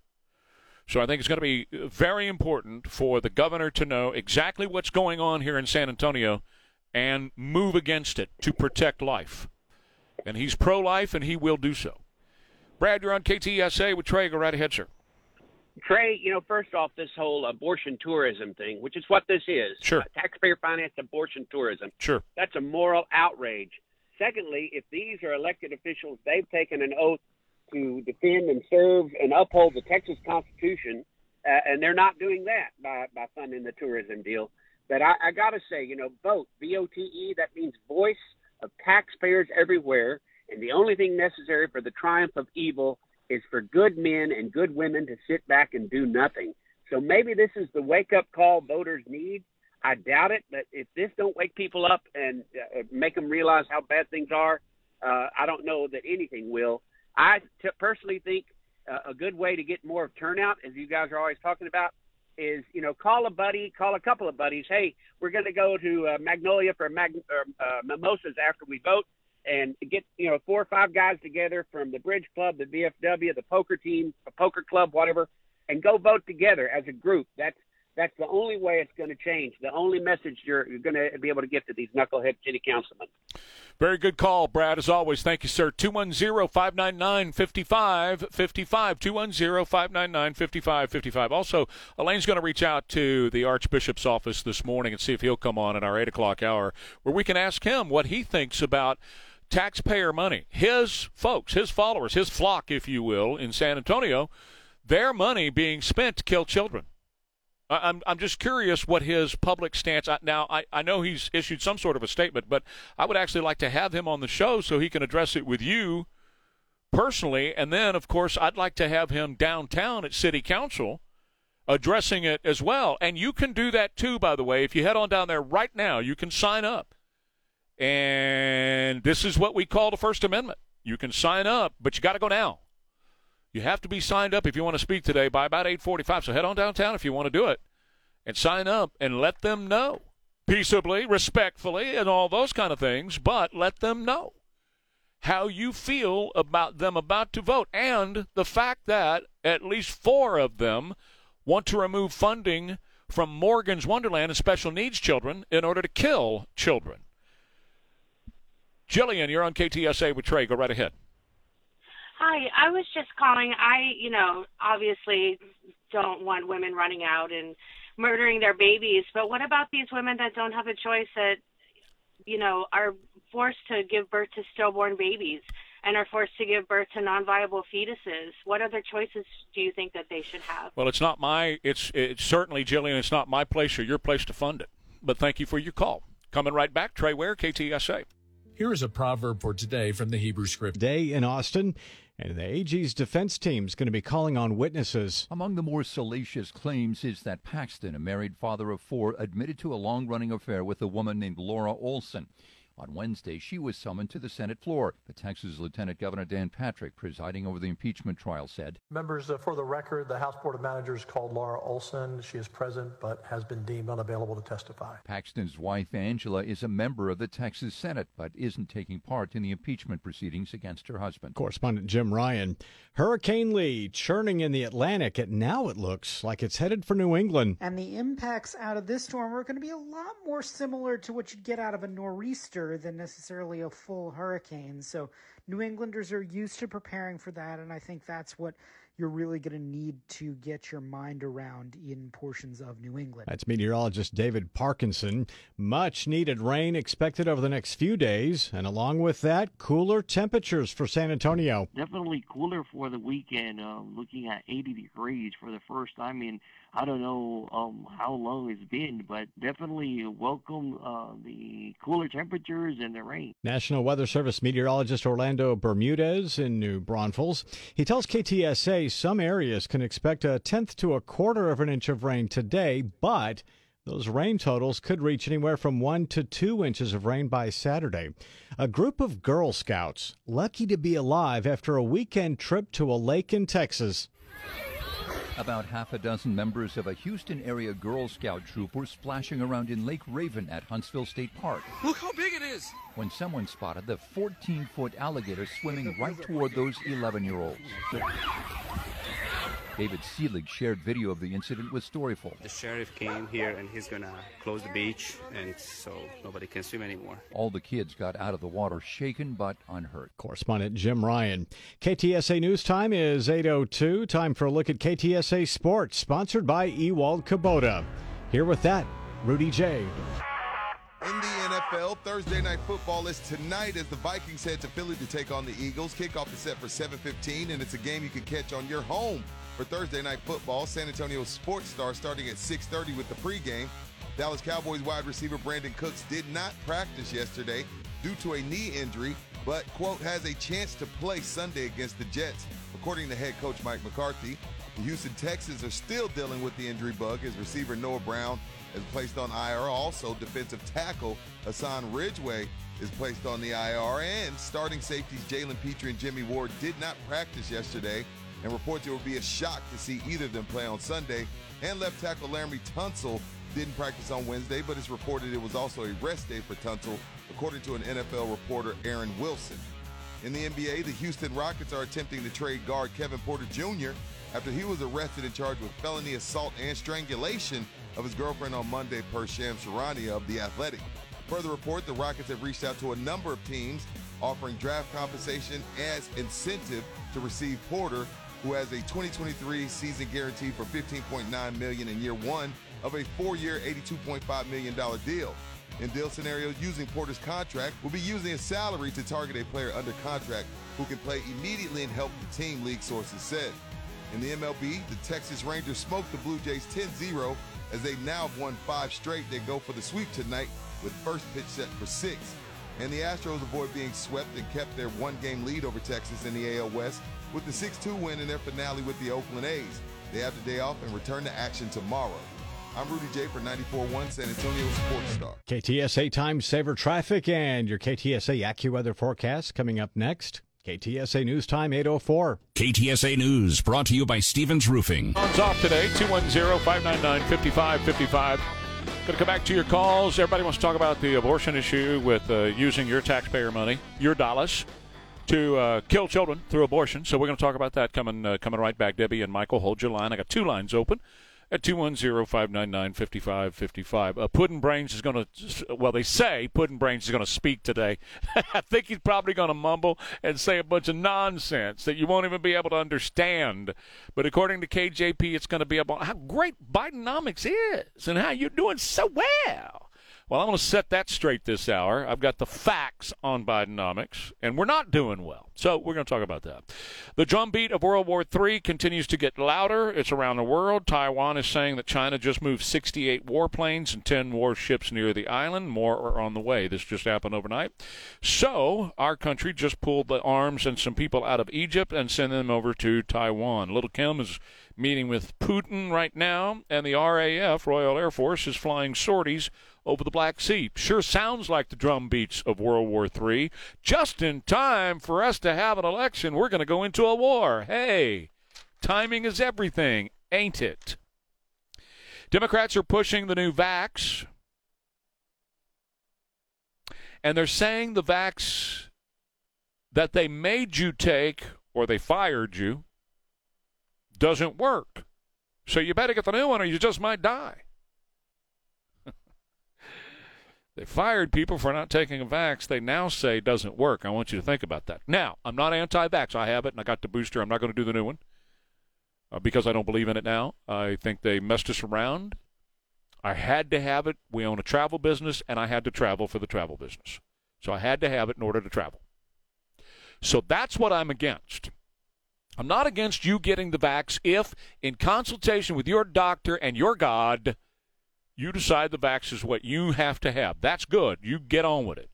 So I think it's going to be very important for the governor to know exactly what's going on here in San Antonio and move against it to protect life. And he's pro-life, and he will do so. Brad, you're on KTSA with Trey. Go right ahead, sir. Trey, first off, this whole abortion tourism thing, which is what this is. Sure. Taxpayer-financed abortion tourism. Sure. That's a moral outrage. Secondly, if these are elected officials, they've taken an oath to defend and serve and uphold the Texas Constitution, and they're not doing that by funding the tourism deal. But I got to say, vote, V-O-T-E, that means voice of taxpayers everywhere, and the only thing necessary for the triumph of evil is for good men and good women to sit back and do nothing. So maybe this is the wake-up call voters need. I doubt it, but if this don't wake people up and make them realize how bad things are, I don't know that anything will. I personally think a good way to get more of turnout, as you guys are always talking about, is, call a buddy, call a couple of buddies. Hey, we're going to go to Magnolia for mimosas after we vote. And get, 4 or 5 guys together from the Bridge Club, the VFW, the poker team, the poker club, whatever, and go vote together as a group. That's the only way it's going to change, the only message you're going to be able to get to these knucklehead city councilmen. Very good call, Brad, as always. Thank you, sir. 210-599-5555, 210-599-5555. Also, Elaine's going to reach out to the Archbishop's office this morning and see if he'll come on in our 8 o'clock hour, where we can ask him what he thinks about taxpayer money. His folks, his followers, his flock, if you will, in San Antonio, their money being spent to kill children. I'm just curious what his public stance. Now, I know he's issued some sort of a statement, but I would actually like to have him on the show so he can address it with you personally. And then, of course, I'd like to have him downtown at City Council addressing it as well. And you can do that too, by the way. If you head on down there right now, you can sign up. And this is what we call the First Amendment. You can sign up, but you got to go now. You have to be signed up if you want to speak today by about 8:45. So head on downtown if you want to do it and sign up and let them know peaceably, respectfully, and all those kind of things, but let them know how you feel about them about to vote and the fact that at least 4 of them want to remove funding from Morgan's Wonderland and special needs children in order to kill children. Jillian, you're on KTSA with Trey. Go right ahead. Hi, I was just calling. I obviously don't want women running out and murdering their babies, but what about these women that don't have a choice that, are forced to give birth to stillborn babies and are forced to give birth to non-viable fetuses? What other choices do you think that they should have? Well, it's certainly, Jillian, it's not my place or your place to fund it, but thank you for your call. Coming right back, Trey Ware, KTSA. Here is a proverb for today from the Hebrew Scripture. Today in Austin, And the AG's defense team is going to be calling on witnesses. Among the more salacious claims is that Paxton, a married father of four, admitted to a long-running affair with a woman named Laura Olson. On Wednesday, she was summoned to the Senate floor. The Texas Lieutenant Governor Dan Patrick, presiding over the impeachment trial, said, "Members, for the record, the House Board of Managers called Laura Olson. She is present but has been deemed unavailable to testify." Paxton's wife, Angela, is a member of the Texas Senate but isn't taking part in the impeachment proceedings against her husband. Correspondent Jim Ryan. Hurricane Lee churning in the Atlantic, and now it looks like it's headed for New England. And the impacts out of this storm are going to be a lot more similar to what you'd get out of a nor'easter than necessarily a full hurricane. So New Englanders are used to preparing for that, and I think that's what you're really going to need to get your mind around in portions of New England. That's meteorologist David Parkinson. Much needed rain expected over the next few days, and along with that, cooler temperatures for San Antonio. Definitely cooler for the weekend, looking at 80 degrees for the first time in I don't know how long it's been, but definitely welcome the cooler temperatures and the rain. National Weather Service meteorologist Orlando Bermudez in New Braunfels. He tells KTSA some areas can expect a tenth to a quarter of an inch of rain today, but those rain totals could reach anywhere from 1 to 2 inches of rain by Saturday. A group of Girl Scouts lucky to be alive after a weekend trip to a lake in Texas. About half a dozen members of a Houston-area Girl Scout troop were splashing around in Lake Raven at Huntsville State Park. Look how big it is! When someone spotted the 14-foot alligator swimming right toward those 11-year-olds. David Seelig shared video of the incident with Storyful. The sheriff came here and he's going to close the beach, and so nobody can swim anymore. All the kids got out of the water shaken but unhurt. Correspondent Jim Ryan. KTSA News Time is 8:02. Time for a look at KTSA Sports, sponsored by Ewald Kubota. Here with that, Rudy J. In the NFL, Thursday Night Football is tonight as the Vikings head to Philly to take on the Eagles. Kickoff is set for 7:15, and it's a game you can catch on your home. For Thursday Night Football, San Antonio Sports Star starting at 6:30 with the pregame. Dallas Cowboys wide receiver Brandon Cooks did not practice yesterday due to a knee injury, but, quote, has a chance to play Sunday against the Jets. According to head coach Mike McCarthy, the Houston Texans are still dealing with the injury bug as receiver Noah Brown is placed on IR. Also, defensive tackle Hassan Ridgeway is placed on the IR. And starting safeties Jalen Petrie and Jimmy Ward did not practice yesterday, and reports it would be a shock to see either of them play on Sunday. And left tackle Laramie Tunsil didn't practice on Wednesday, but it's reported it was also a rest day for Tunsil, according to an NFL reporter, Aaron Wilson. In the NBA, the Houston Rockets are attempting to trade guard Kevin Porter Jr. after he was arrested and charged with felony assault and strangulation of his girlfriend on Monday, per Shams Charania of The Athletic. Further report, the Rockets have reached out to a number of teams offering draft compensation as incentive to receive Porter, who has a 2023 season guaranteed for $15.9 million in year one of a four-year, $82.5 million deal. In deal scenario, using Porter's contract, we'll be using his salary to target a player under contract who can play immediately and help the team, league sources said. In the MLB, the Texas Rangers smoked the Blue Jays 10-0 as they now have won 5 straight. They go for the sweep tonight with first pitch set for 6. And the Astros avoid being swept and kept their one-game lead over Texas in the AL West with the 6-2 win in their finale with the Oakland A's. They have the day off and return to action tomorrow. I'm Rudy J for 94.1 San Antonio Sports Star. KTSA Time Saver Traffic and your KTSA AccuWeather forecast coming up next. KTSA News Time, 8:04. KTSA News, brought to you by Stevens Roofing. Phones off today, 210-599-5555. Going to come back to your calls. Everybody wants to talk about the abortion issue with using your taxpayer money, your dollars, to kill children through abortion. So we're going to talk about that coming right back. Debbie and Michael, hold your line. I got two lines open at 210-599-5555. Puddin' Brains is going to, well, they say Puddin' Brains is going to speak today. I think he's probably going to mumble and say a bunch of nonsense that you won't even be able to understand. But according to KJP, it's going to be about how great Bidenomics is and how you're doing so well. Well, I'm going to set that straight this hour. I've got the facts on Bidenomics, and we're not doing well. So we're going to talk about that. The drumbeat of World War III continues to get louder. It's around the world. Taiwan is saying that China just moved 68 warplanes and 10 warships near the island. More are on the way. This just happened overnight. So our country just pulled the arms and some people out of Egypt and sent them over to Taiwan. Little Kim is meeting with Putin right now, and the RAF, Royal Air Force, is flying sorties over the Black Sea. Sure sounds like the drumbeats of World War III. Just in time for us to have an election, we're going to go into a war. Hey, timing is everything, ain't it? Democrats are pushing the new vax, and they're saying the vax that they made you take or they fired you doesn't work. So you better get the new one or you just might die. They fired people for not taking a vax they now say doesn't work. I want you to think about that. Now, I'm not anti-vax. I have it, and I got the booster. I'm not going to do the new one because I don't believe in it now. I think they messed us around. I had to have it. We own a travel business, and I had to travel for the travel business. So I had to have it in order to travel. So that's what I'm against. I'm not against you getting the vax if, in consultation with your doctor and your God, you decide the vax is what you have to have. That's good. You get on with it.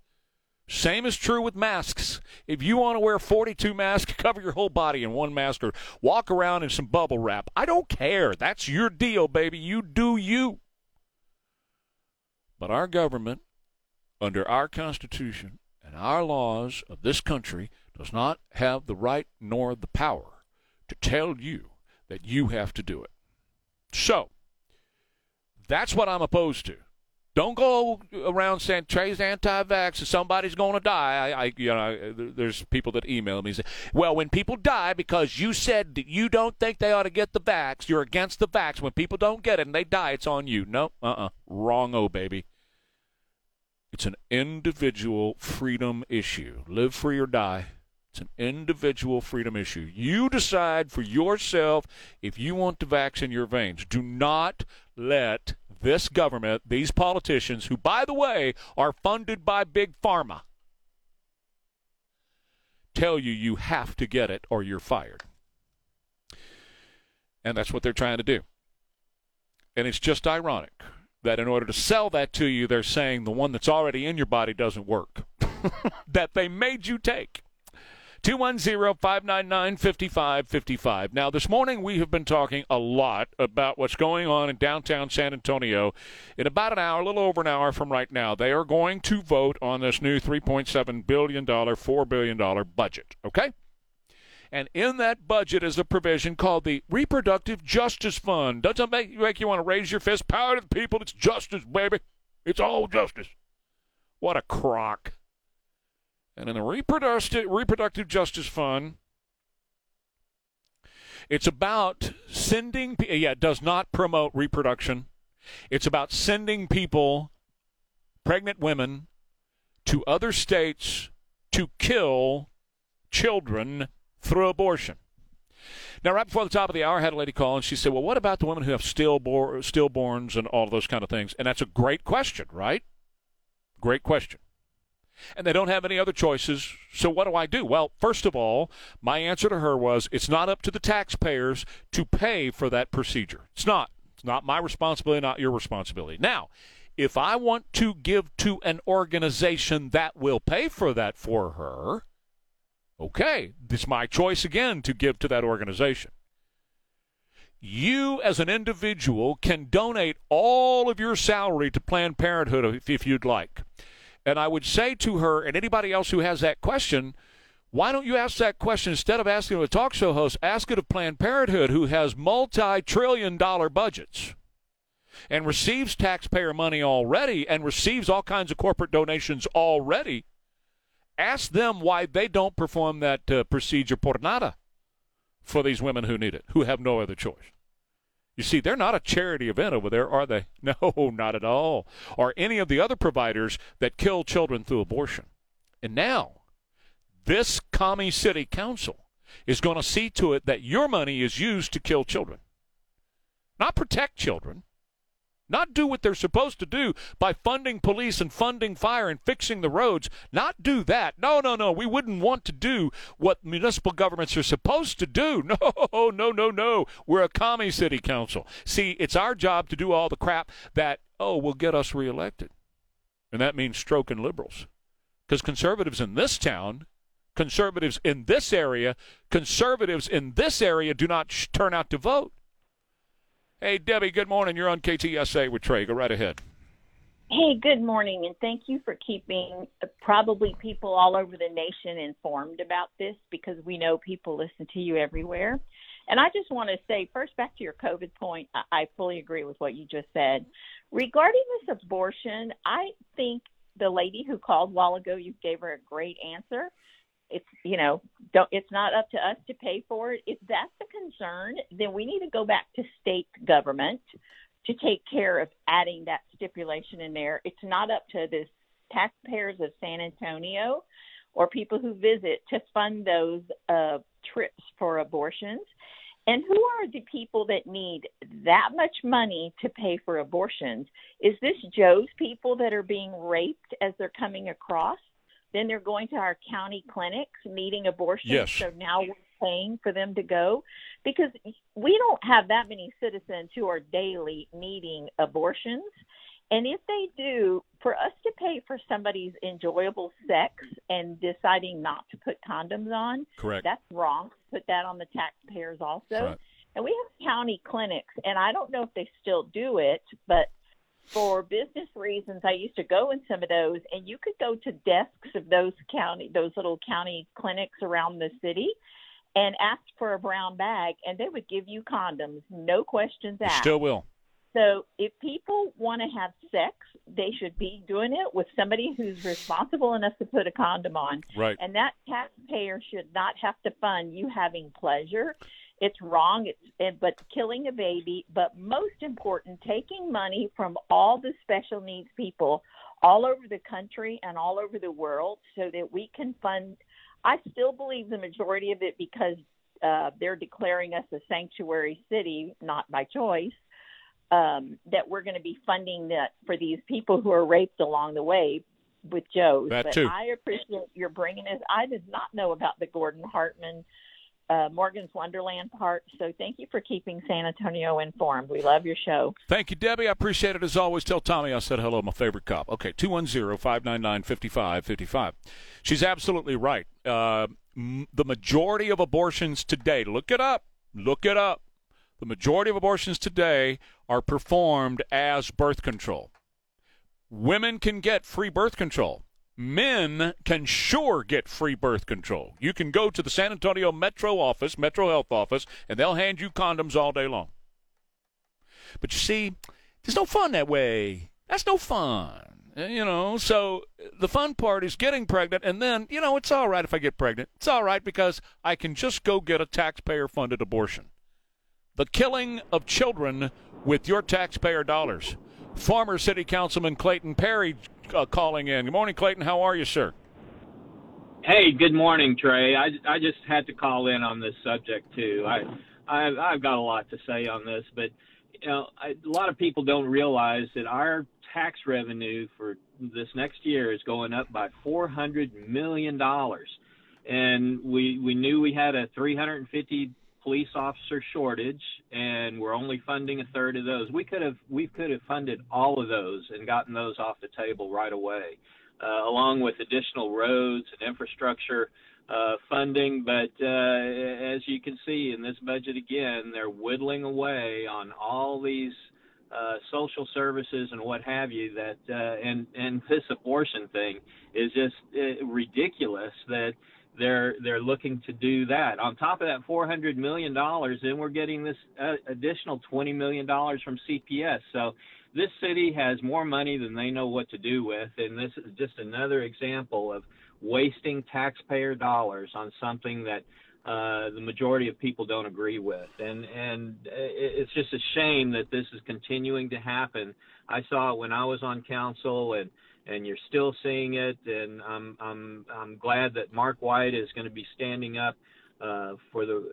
Same is true with masks. If you want to wear 42 masks, cover your whole body in one mask or walk around in some bubble wrap, I don't care. That's your deal, baby. You do you. But our government, under our Constitution and our laws of this country, does not have the right nor the power to tell you that you have to do it. So, that's what I'm opposed to. Don't go around saying Trey's anti-vax and somebody's going to die. There's people that email me and say, well, when people die because you said that you don't think they ought to get the vax, you're against the vax. When people don't get it and they die, it's on you. No, wrong-o, baby. It's an individual freedom issue. Live free or die. It's an individual freedom issue. You decide for yourself if you want the vax in your veins. Do not let this government, these politicians, who, by the way, are funded by Big Pharma, tell you you have to get it or you're fired. And that's what they're trying to do. And it's just ironic that in order to sell that to you, they're saying the one that's already in your body doesn't work, that they made you take. 210-599-5555. Now, this morning we have been talking a lot about what's going on in downtown San Antonio. In about an hour, a little over an hour from right now, they are going to vote on this new $3.7 billion, $4 billion budget, okay? And in that budget is a provision called the Reproductive Justice Fund. Doesn't make you want to raise your fist. Power to the people. It's justice, baby. It's all justice. What a crock. And in the Reproductive Justice Fund, it's about sending – it does not promote reproduction. It's about sending people, pregnant women, to other states to kill children through abortion. Now, right before the top of the hour, I had a lady call, and she said, well, what about the women who have stillborns and all of those kind of things? And that's a great question, right? Great question. And they don't have any other choices, so what do I do? Well, first of all, my answer to her was, it's not up to the taxpayers to pay for that procedure. It's not. It's not my responsibility, not your responsibility. Now, if I want to give to an organization that will pay for that for her, okay, it's my choice again to give to that organization. You as an individual can donate all of your salary to Planned Parenthood if you'd like. And I would say to her and anybody else who has that question, why don't you ask that question instead of asking a talk show host? Ask it of Planned Parenthood, who has multi-trillion-dollar budgets and receives taxpayer money already and receives all kinds of corporate donations already. Ask them why they don't perform that procedure por nada for these women who need it, who have no other choice. You see, they're not a charity event over there, are they? No, not at all. Or any of the other providers that kill children through abortion. And now, this commie city council is going to see to it that your money is used to kill children. Not protect children. Not do what they're supposed to do by funding police and funding fire and fixing the roads. Not do that. No. We wouldn't want to do what municipal governments are supposed to do. No. We're a commie city council. See, it's our job to do all the crap that, will get us reelected. And that means stroking liberals. Because conservatives in this town, conservatives in this area, do not turn out to vote. Hey, Debbie, good morning. You're on KTSA with Trey. Go right ahead. Hey, good morning, and thank you for keeping probably people all over the nation informed about this, because we know people listen to you everywhere. And I just want to say, first, back to your COVID point, I fully agree with what you just said. Regarding this abortion, I think the lady who called a while ago, you gave her a great answer. It's, it's not up to us to pay for it. If that's a concern, then we need to go back to state government to take care of adding that stipulation in there. It's not up to the taxpayers of San Antonio or people who visit to fund those trips for abortions. And who are the people that need that much money to pay for abortions? Is this Joe's people that are being raped as they're coming across? Then they're going to our county clinics needing abortions. Yes. So now we're paying for them to go, because we don't have that many citizens who are daily needing abortions. And if they do, for us to pay for somebody's enjoyable sex and deciding not to put condoms on, correct, that's wrong. Put that on the taxpayers also. Right. And we have county clinics, and I don't know if they still do it, but for business reasons, I used to go in some of those, and you could go to desks of those little county clinics around the city and ask for a brown bag, and they would give you condoms, no questions asked. They still will. So if people want to have sex, they should be doing it with somebody who's responsible enough to put a condom on. Right. And that taxpayer should not have to fund you having pleasure. It's wrong, but killing a baby, but most important, taking money from all the special needs people all over the country and all over the world so that we can fund. I still believe the majority of it, because they're declaring us a sanctuary city, not by choice, that we're going to be funding that for these people who are raped along the way with Joe. But too. I appreciate your bringing this. I did not know about the Gordon Hartman Morgan's Wonderland part. So thank you for keeping San Antonio informed. We love your show. Thank you, Debbie. I appreciate it as always. Tell Tommy I said hello, my favorite cop. Okay, 210-599-5555. She's absolutely right. The majority of abortions today, look it up. The majority of abortions today are performed as birth control. Women can get free birth control. Men can sure get free birth control. You can go to the San Antonio Metro Health office, and they'll hand you condoms all day long. But you see, there's no fun that way. That's no fun, So the fun part is getting pregnant, and then, it's all right if I get pregnant. It's all right because I can just go get a taxpayer-funded abortion. The killing of children with your taxpayer dollars. Former City Councilman Clayton Perry calling in. Good morning, Clayton. How are you, sir? Hey, good morning, Trey. I just had to call in on this subject, too. I've got a lot to say on this, but a lot of people don't realize that our tax revenue for this next year is going up by $400 million. And we knew we had a 350 police officer shortage, and we're only funding a third of those. We could have funded all of those and gotten those off the table right away, along with additional roads and infrastructure funding. But as you can see in this budget again, they're whittling away on all these social services and what have you. That and this abortion thing is just ridiculous. That. They're looking to do that. On top of that $400 million, then we're getting this additional $20 million from CPS. So this city has more money than they know what to do with, and this is just another example of wasting taxpayer dollars on something that the majority of people don't agree with. And it's just a shame that this is continuing to happen. I saw it when I was on council, and you're still seeing it, and I'm glad that Mark White is going to be standing up for the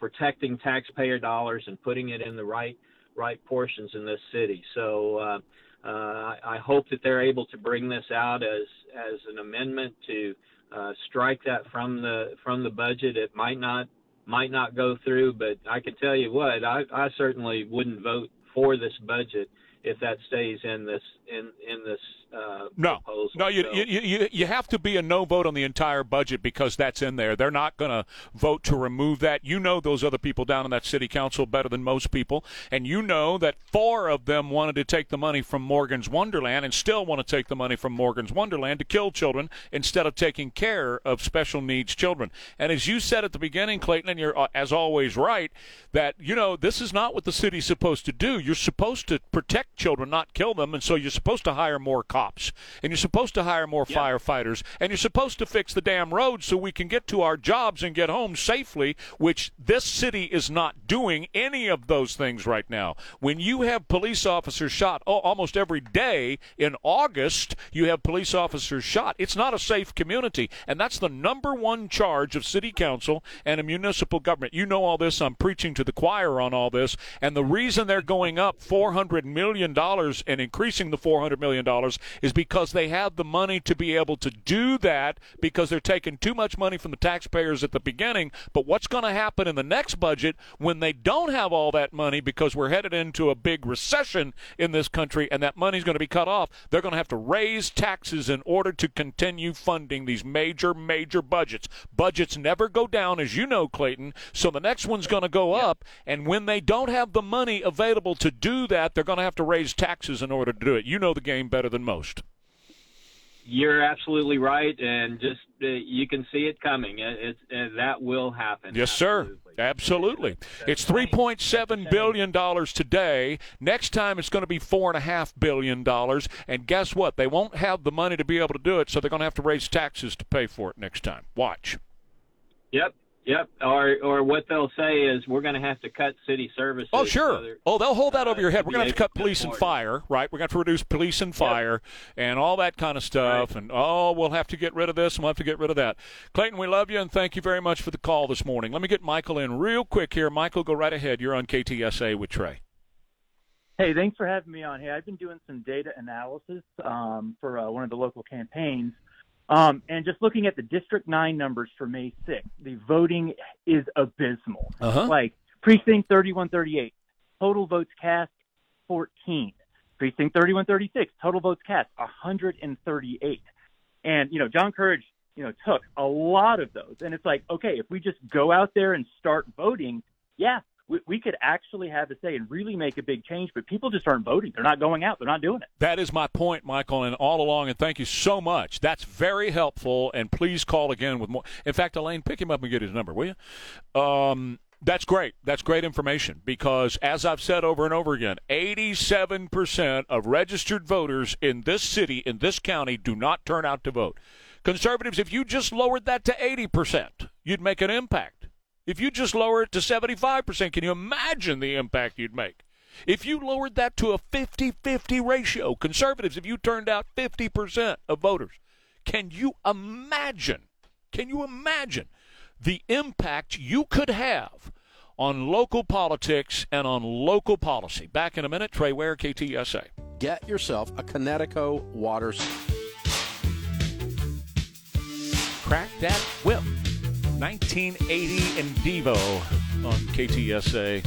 protecting taxpayer dollars and putting it in the right right portions in this city. So I hope that they're able to bring this out as an amendment to strike that from the budget. It might not go through, but I can tell you what, I certainly wouldn't vote for this budget if that stays in this proposal. No, you have to be a no vote on the entire budget because that's in there. They're not going to vote to remove that. You know those other people down in that city council better than most people, and you know that 4 of them wanted to take the money from Morgan's Wonderland and still want to take the money from Morgan's Wonderland to kill children instead of taking care of special needs children. And as you said at the beginning, Clayton, and you're as always right, that, you know, this is not what the city's supposed to do. You're supposed to protect children, not kill them, and so you're supposed to hire more cops, and you're supposed to hire more firefighters, and you're supposed to fix the damn roads so we can get to our jobs and get home safely, which this city is not doing any of those things right now. When you have police officers shot almost every day in August, you have police officers shot. It's not a safe community, and that's the number one charge of city council and a municipal government. You know all this. I'm preaching to the choir on all this, and the reason they're going up $400 million and increasing the $400 million is because they have the money to be able to do that because they're taking too much money from the taxpayers at the beginning. But what's going to happen in the next budget when they don't have all that money because we're headed into a big recession in this country and that money's going to be cut off? They're going to have to raise taxes in order to continue funding these major, major budgets. Budgets never go down, as you know, Clayton, so the next one's going to go up, and when they don't have the money available to do that, they're going to have to raise taxes in order to do it. You know the game better than most. You're absolutely right, and just you can see it coming. That will happen. Yes, absolutely. Sir. Absolutely. It's $3.7 billion today. Next time it's going to be $4.5 billion, and guess what? They won't have the money to be able to do it, so they're going to have to raise taxes to pay for it next time. Watch. Yep. Yep, or what they'll say is we're going to have to cut city services. Oh, sure. They'll hold that over your head. We're going to have to cut police and fire, right? We're going to have to reduce police and fire and all that kind of stuff. Right. And, we'll have to get rid of this and we'll have to get rid of that. Clayton, we love you, and thank you very much for the call this morning. Let me get Michael in real quick here. Michael, go right ahead. You're on KTSA with Trey. Hey, thanks for having me on. Hey, I've been doing some data analysis for one of the local campaigns. And just looking at the District 9 numbers for May 6th, the voting is abysmal. Uh-huh. Like, Precinct 3138, total votes cast, 14. Precinct 3136, total votes cast, 138. And, you know, John Courage, you know, took a lot of those. And it's like, okay, if we just go out there and start voting, we could actually have a say and really make a big change, but people just aren't voting. They're not going out. They're not doing it. That is my point, Michael, and all along, and thank you so much. That's very helpful, and please call again with more. In fact, Elaine, pick him up and get his number, will you? That's great. That's great information because, as I've said over and over again, 87% of registered voters in this city, in this county, do not turn out to vote. Conservatives, if you just lowered that to 80%, you'd make an impact. If you just lower it to 75%, can you imagine the impact you'd make? If you lowered that to a 50-50 ratio, conservatives, if you turned out 50% of voters, can you imagine the impact you could have on local politics and on local policy? Back in a minute, Trey Ware, KTSA. Get yourself a Connecticut water. Crack that whip. 1980 and Devo on KTSA.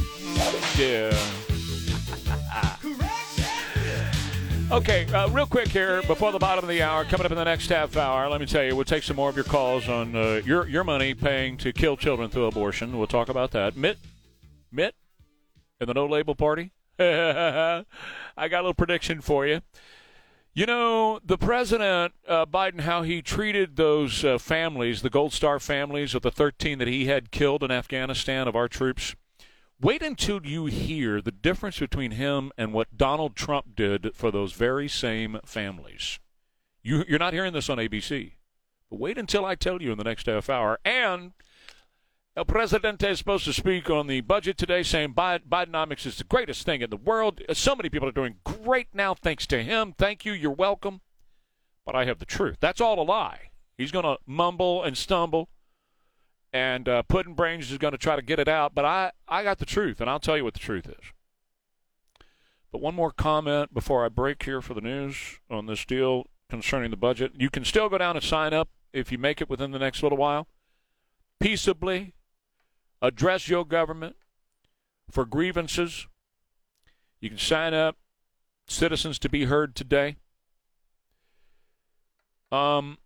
Yeah. Okay, real quick here, before the bottom of the hour, coming up in the next half hour, let me tell you, we'll take some more of your calls on your money paying to kill children through abortion. We'll talk about that. Mitt, and the No Label Party. I got a little prediction for you. You know, the president, Biden, how he treated those families, the Gold Star families of the 13 that he had killed in Afghanistan of our troops. Wait until you hear the difference between him and what Donald Trump did for those very same families. You're not hearing this on ABC. But wait until I tell you in the next half hour. And El Presidente is supposed to speak on the budget today, saying Bidenomics is the greatest thing in the world. So many people are doing great. Right now, thanks to him. Thank you. You're welcome. But I have the truth. That's all a lie. He's going to mumble and stumble, and Puddin' Brains is going to try to get it out. But I got the truth, and I'll tell you what the truth is. But one more comment before I break here for the news on this deal concerning the budget. You can still go down and sign up if you make it within the next little while. Peaceably address your government for grievances. You can sign up. Citizens to be heard today. What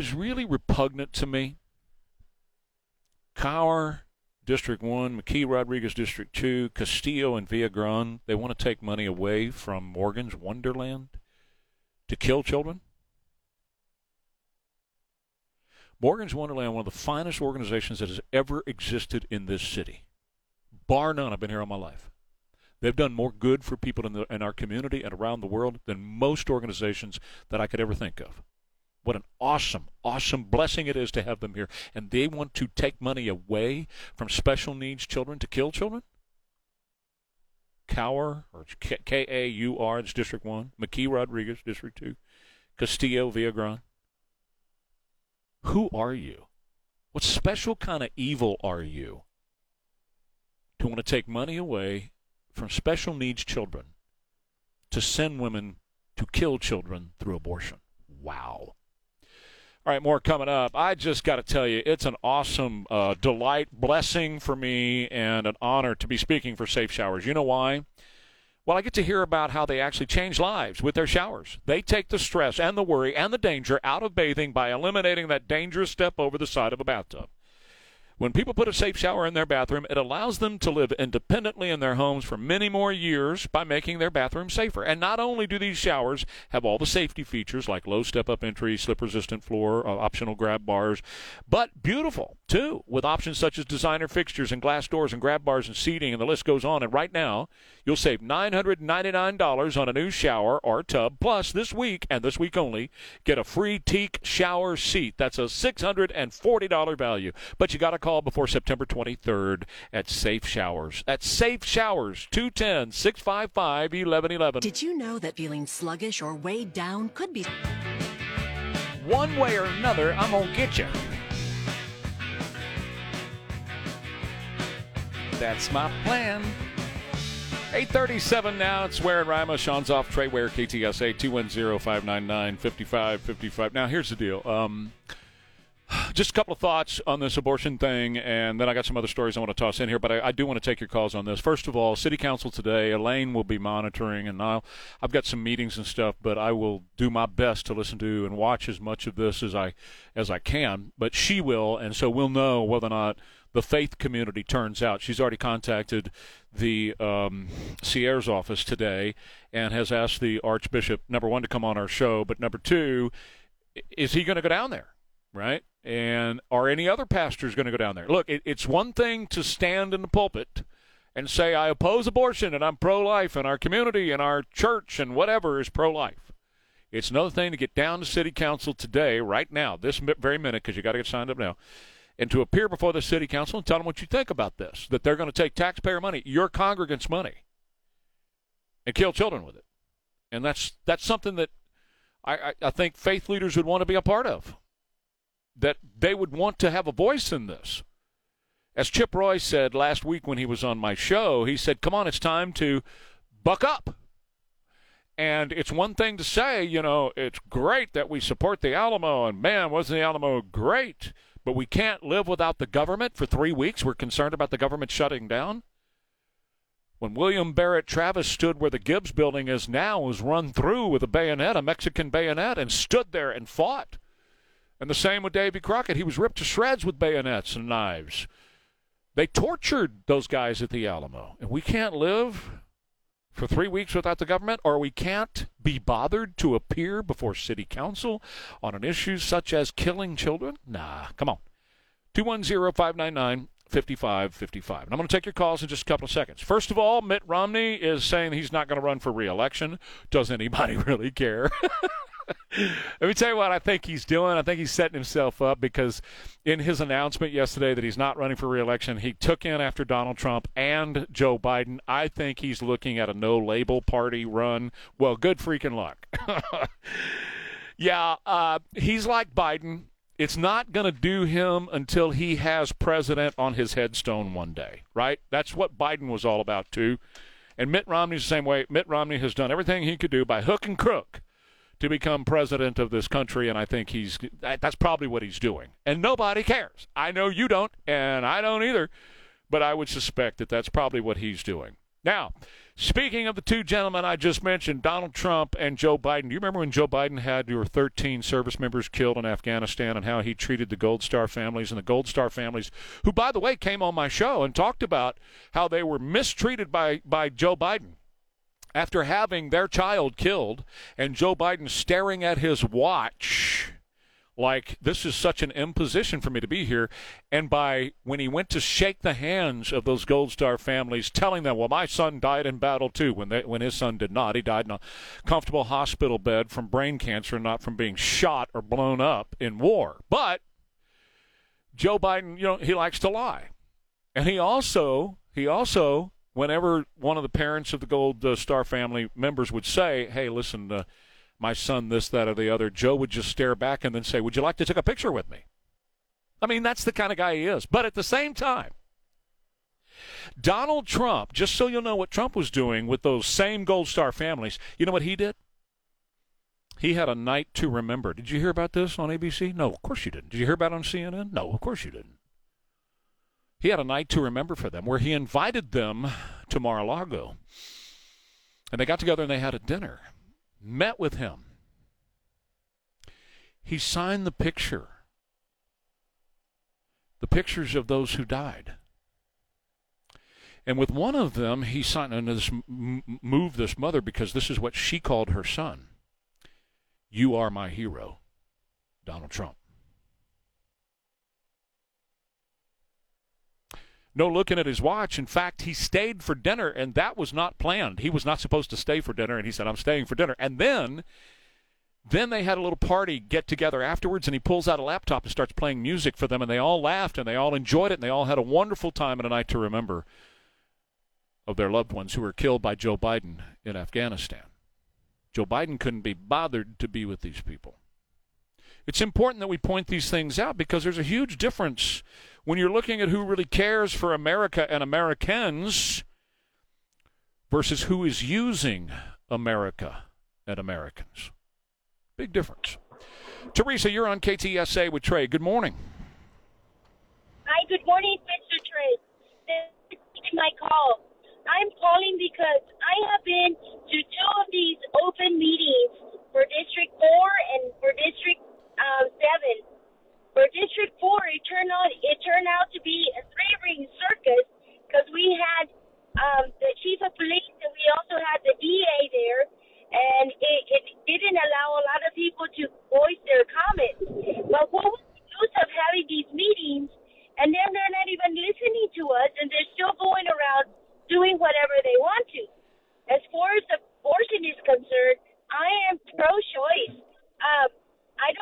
is really repugnant to me, Kaur, District 1, McKee Rodriguez, District 2, Castillo, and Villagran, they want to take money away from Morgan's Wonderland to kill children. Morgan's Wonderland, one of the finest organizations that has ever existed in this city. Bar none, I've been here all my life. They've done more good for people in our community and around the world than most organizations that I could ever think of. What an awesome, awesome blessing it is to have them here. And they want to take money away from special needs children to kill children? Kaur, or K-A-U-R, it's District 1. McKee Rodriguez, District 2. Castillo, Villagran. Who are you? What special kind of evil are you to want to take money away from special needs children to send women to kill children through abortion? Wow. All right, more coming up. I just got to tell you, it's an awesome delight, blessing for me, and an honor to be speaking for Safe Showers. You know why? Well, I get to hear about how they actually change lives with their showers. They take the stress and the worry and the danger out of bathing by eliminating that dangerous step over the side of a bathtub. When people put a safe shower in their bathroom, it allows them to live independently in their homes for many more years by making their bathroom safer. And not only do these showers have all the safety features like low step-up entry, slip-resistant floor, optional grab bars, but beautiful, too, with options such as designer fixtures and glass doors and grab bars and seating, and the list goes on. And right now, you'll save $999 on a new shower or tub. Plus, this week, and this week only, get a free teak shower seat. That's a $640 value. But you got to call before September 23rd at Safe Showers. At Safe Showers, 210-655-1111. Did you know that feeling sluggish or weighed down could be... One way or another, I'm going to get you. That's my plan. 8:37 now. It's Ware and Rima. Sean's off. Trey Ware, KTSA, 210-599-5555. Now, here's the deal. Just a couple of thoughts on this abortion thing, and then I got some other stories I want to toss in here, but I do want to take your calls on this. First of all, City Council today, Elaine will be monitoring, and I've got some meetings and stuff, but I will do my best to listen to and watch as much of this as I can, but she will, and so we'll know whether or not the faith community turns out. She's already contacted the Sierra's office today and has asked the Archbishop, number one, to come on our show, but number two, is he going to go down there, right? And are any other pastors going to go down there? Look, it's one thing to stand in the pulpit and say, I oppose abortion and I'm pro-life and our community and our church and whatever is pro-life. It's another thing to get down to city council today, right now, this very minute, because you got to get signed up now, and to appear before the city council and tell them what you think about this, that they're going to take taxpayer money, your congregants' money, and kill children with it. And that's something that I think faith leaders would want to be a part of, that they would want to have a voice in this. As Chip Roy said last week when he was on my show, he said, come on, it's time to buck up. And it's one thing to say, you know, it's great that we support the Alamo, and man, wasn't the Alamo great? But we can't live without the government for 3 weeks. We're concerned about the government shutting down. When William Barrett Travis stood where the Gibbs building is now, was run through with a bayonet, a Mexican bayonet, and stood there and fought. And the same with Davy Crockett. He was ripped to shreds with bayonets and knives. They tortured those guys at the Alamo. And we can't live for 3 weeks without the government, or we can't be bothered to appear before city council on an issue such as killing children? Nah, come on. 210-599-5555. And I'm going to take your calls in just a couple of seconds. First of all, Mitt Romney is saying he's not going to run for re-election. Does anybody really care? Let me tell you what I think he's doing. I think he's setting himself up, because in his announcement yesterday that he's not running for re-election, he took in after Donald Trump and Joe Biden. I think he's looking at a no-label party run. Well, good freaking luck. Yeah, he's like Biden. It's not going to do him until he has president on his headstone one day, right? That's what Biden was all about, too. And Mitt Romney's the same way. Mitt Romney has done everything he could do by hook and crook to become president of this country, and I think that's probably what he's doing. And nobody cares. I know you don't, and I don't either, but I would suspect that that's probably what he's doing. Now, speaking of the two gentlemen I just mentioned, Donald Trump and Joe Biden, do you remember when Joe Biden had your 13 service members killed in Afghanistan and how he treated the Gold Star families and the Gold Star families, who, by the way, came on my show and talked about how they were mistreated by Joe Biden after having their child killed, and Joe Biden staring at his watch like, this is such an imposition for me to be here. And when he went to shake the hands of those Gold Star families, telling them, well, my son died in battle too, when his son did not. He died in a comfortable hospital bed from brain cancer, not from being shot or blown up in war. But Joe Biden, he likes to lie. And he also, whenever one of the parents of the Gold Star family members would say, hey, listen, my son, this, that, or the other, Joe would just stare back and then say, would you like to take a picture with me? I mean, that's the kind of guy he is. But at the same time, Donald Trump, just so you'll know what Trump was doing with those same Gold Star families, you know what he did? He had a night to remember. Did you hear about this on ABC? No, of course you didn't. Did you hear about it on CNN? No, of course you didn't. He had a night to remember for them where he invited them to Mar-a-Lago. And they got together and they had a dinner. Met with him. He signed the picture. The pictures of those who died. And with one of them, he signed, and this moved this mother because this is what she called her son. You are my hero, Donald Trump. No looking at his watch. In fact, he stayed for dinner, and that was not planned. He was not supposed to stay for dinner, and he said, I'm staying for dinner. And then they had a little party get-together afterwards, and he pulls out a laptop and starts playing music for them, and they all laughed, and they all enjoyed it, and they all had a wonderful time and a night to remember of their loved ones who were killed by Joe Biden in Afghanistan. Joe Biden couldn't be bothered to be with these people. It's important that we point these things out because there's a huge difference when you're looking at who really cares for America and Americans versus who is using America and Americans. Big difference. Teresa, you're on KTSA with Trey. Good morning. Hi, good morning, Mr. Trey. This is my call. I'm calling because I have been to two of these open meetings for District 4 and for District 7. For District 4, it turned out to be a three-ring circus because we had the chief of police and we also had the DA there, and it didn't allow a lot of people to voice their comments. But what was the use of having these meetings, and then they're not even listening to us, and they're still going around doing whatever they want to? As far as abortion is concerned, I am pro-choice. I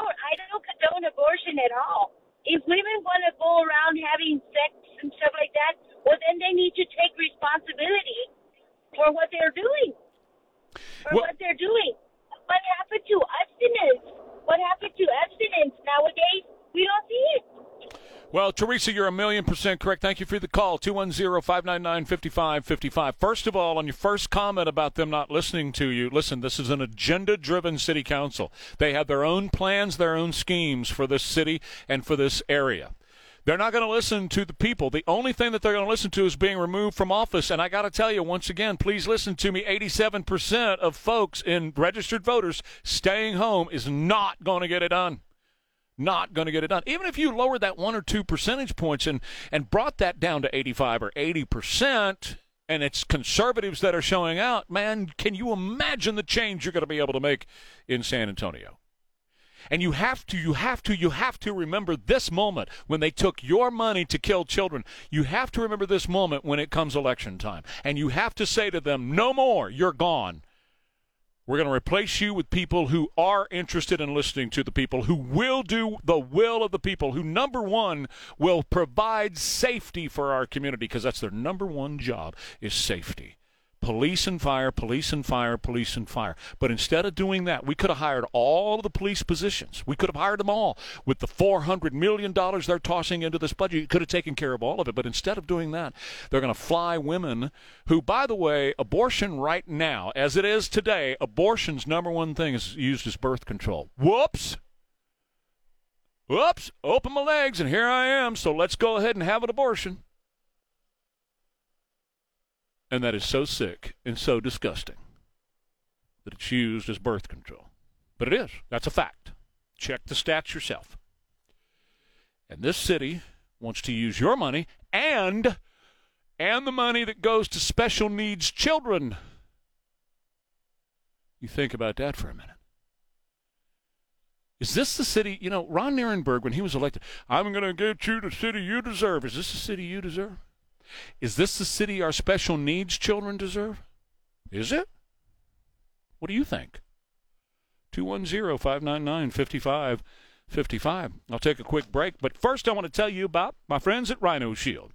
don't condone abortion at all. If women want to go around having sex and stuff like that, well, then they need to take responsibility for what they're doing. What happened to abstinence? What happened to abstinence? Nowadays, we don't see it. Well, Teresa, you're 1,000,000% correct. Thank you for the call, 210-599-5555. First of all, on your first comment about them not listening to you, listen, this is an agenda-driven city council. They have their own plans, their own schemes for this city and for this area. They're not going to listen to the people. The only thing that they're going to listen to is being removed from office. And I got to tell you, once again, please listen to me, 87% of folks in registered voters staying home is not going to get it done. Not going to get it done. Even if you lowered that 1 or 2 percentage points and brought that down to 85% or 80%, and it's conservatives that are showing out, man, can you imagine the change you're going to be able to make in San Antonio? And you have to remember this moment when they took your money to kill children. You have to remember this moment when it comes election time. And you have to say to them, no more, you're gone. We're going to replace you with people who are interested in listening to the people, who will do the will of the people, who, number one, will provide safety for our community, because that's their number one job is safety. police and fire, police and fire, police and fire. But instead of doing that, we could have hired all of the police positions. We could have hired them all. With the $400 million they're tossing into this budget, you could have taken care of all of it. But instead of doing that, they're going to fly women who, by the way, abortion right now, as it is today, abortion's number one thing is used as birth control. Whoops! Whoops! Open my legs, and here I am, so let's go ahead and have an abortion. And that is so sick and so disgusting that it's used as birth control. But it is. That's a fact. Check the stats yourself. And this city wants to use your money and the money that goes to special needs children. You think about that for a minute. Is this the city, you know, Ron Nirenberg, when he was elected, I'm going to get you the city you deserve. Is this the city you deserve? Is this the city our special needs children deserve? Is it? What do you think? 210-599-5555. I'll take a quick break, but first I want to tell you about my friends at Rhino Shield.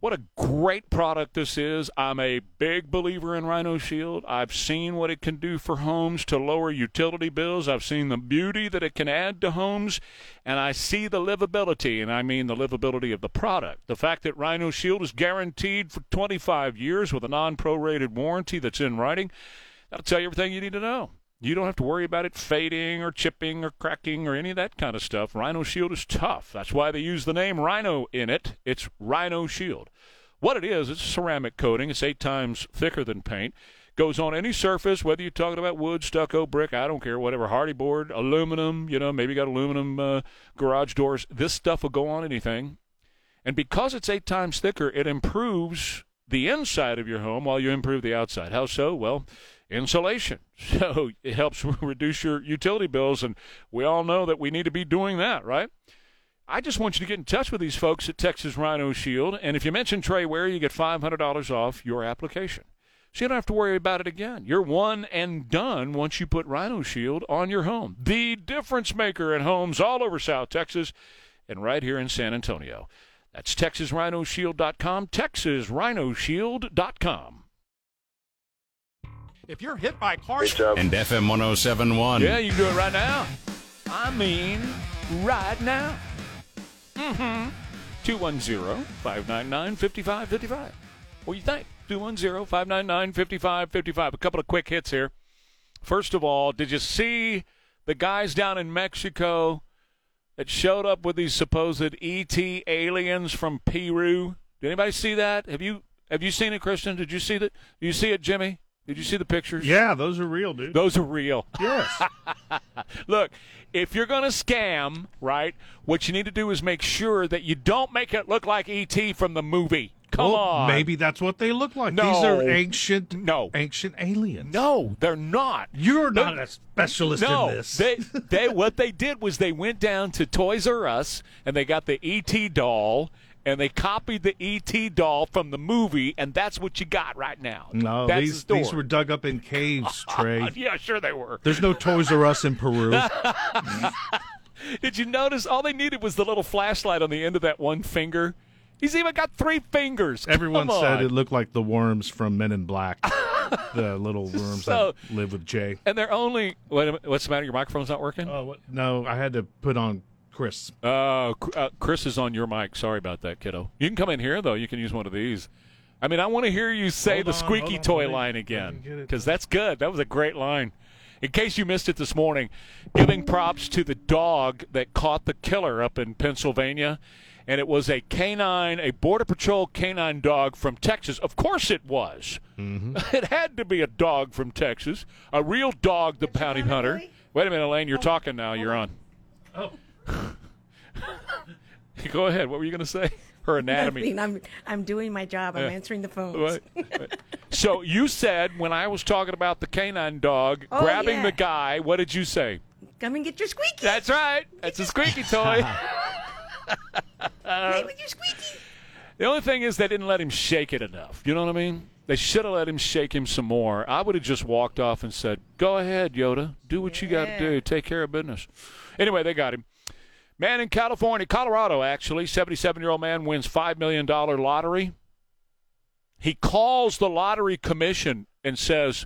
What a great product this is. I'm a big believer in Rhino Shield. I've seen what it can do for homes to lower utility bills. I've seen the beauty that it can add to homes, and I see the livability, and I mean the livability of the product. The fact that Rhino Shield is guaranteed for 25 years with a non-prorated warranty that's in writing, that'll tell you everything you need to know. You don't have to worry about it fading or chipping or cracking or any of that kind of stuff. Rhino Shield is tough. That's why they use the name Rhino in it. It's Rhino Shield. What it is, it's a ceramic coating. It's 8 times thicker than paint. Goes on any surface, whether you're talking about wood, stucco, brick, I don't care, whatever, hardy board, aluminum, you know, maybe you got aluminum garage doors. This stuff will go on anything. And because it's 8 times thicker, it improves the inside of your home while you improve the outside. How so? Well, insulation. So it helps reduce your utility bills, and we all know that we need to be doing that, right? I just want you to get in touch with these folks at Texas Rhino Shield, and if you mention Trey Ware, you get $500 off your application. So you don't have to worry about it again. You're one and done once you put Rhino Shield on your home. The difference maker in homes all over South Texas and right here in San Antonio. That's TexasRhinoShield.com, TexasRhinoShield.com. If you're hit by cars and FM 107.1. Yeah, you can do it right now. I mean, right now. 210-599-5555. What do you think? 210-599-5555. A couple of quick hits here. First of all, did you see the guys down in Mexico that showed up with these supposed E.T. aliens from Peru? Did anybody see that? Have you seen it, Christian? Did you see that? Did you see it, Jimmy? Did you see the pictures? Yeah, those are real, dude. Those are real. Yes. Look, if you're going to scam, right, what you need to do is make sure that you don't make it look like E.T. from the movie. Come on. Maybe that's what they look like. No. These are ancient aliens. No, they're not. You're not a specialist in this. They what they did was they went down to Toys R Us, and they got the E.T. doll, and they copied the E.T. doll from the movie, and that's what you got right now. No, that's these were dug up in caves, Trey. Yeah, sure they were. There's no Toys R Us in Peru. Did you notice all they needed was the little flashlight on the end of that one finger? He's even got 3 fingers. Everyone said it looked like the worms from Men in Black, the little worms that live with Jay. And they're only – what's the matter? Your microphone's not working? No, I had to put on – Chris. Chris is on your mic. Sorry about that, kiddo. You can come in here, though. You can use one of these. I mean, I want to hear you say the squeaky toy line again, because that's good. That was a great line. In case you missed it this morning, giving props to the dog that caught the killer up in Pennsylvania, and it was a Border Patrol canine dog from Texas. Of course it was. Mm-hmm. It had to be a dog from Texas, a real dog, the bounty hunter. Wait a minute, Elaine. You're talking now. You're on. Oh. Go ahead. What were you going to say? Her anatomy. Nothing. I'm doing my job. I'm answering the phones. Right. So you said when I was talking about the canine dog grabbing the guy, what did you say? Come and get your squeaky. That's right. That's a squeaky toy. Play with your squeaky. The only thing is they didn't let him shake it enough. You know what I mean? They should have let him shake him some more. I would have just walked off and said, go ahead, Yoda. Do what you got to do. Take care of business. Anyway, they got him. Man in Colorado, actually, 77-year-old man wins $5 million lottery. He calls the lottery commission and says,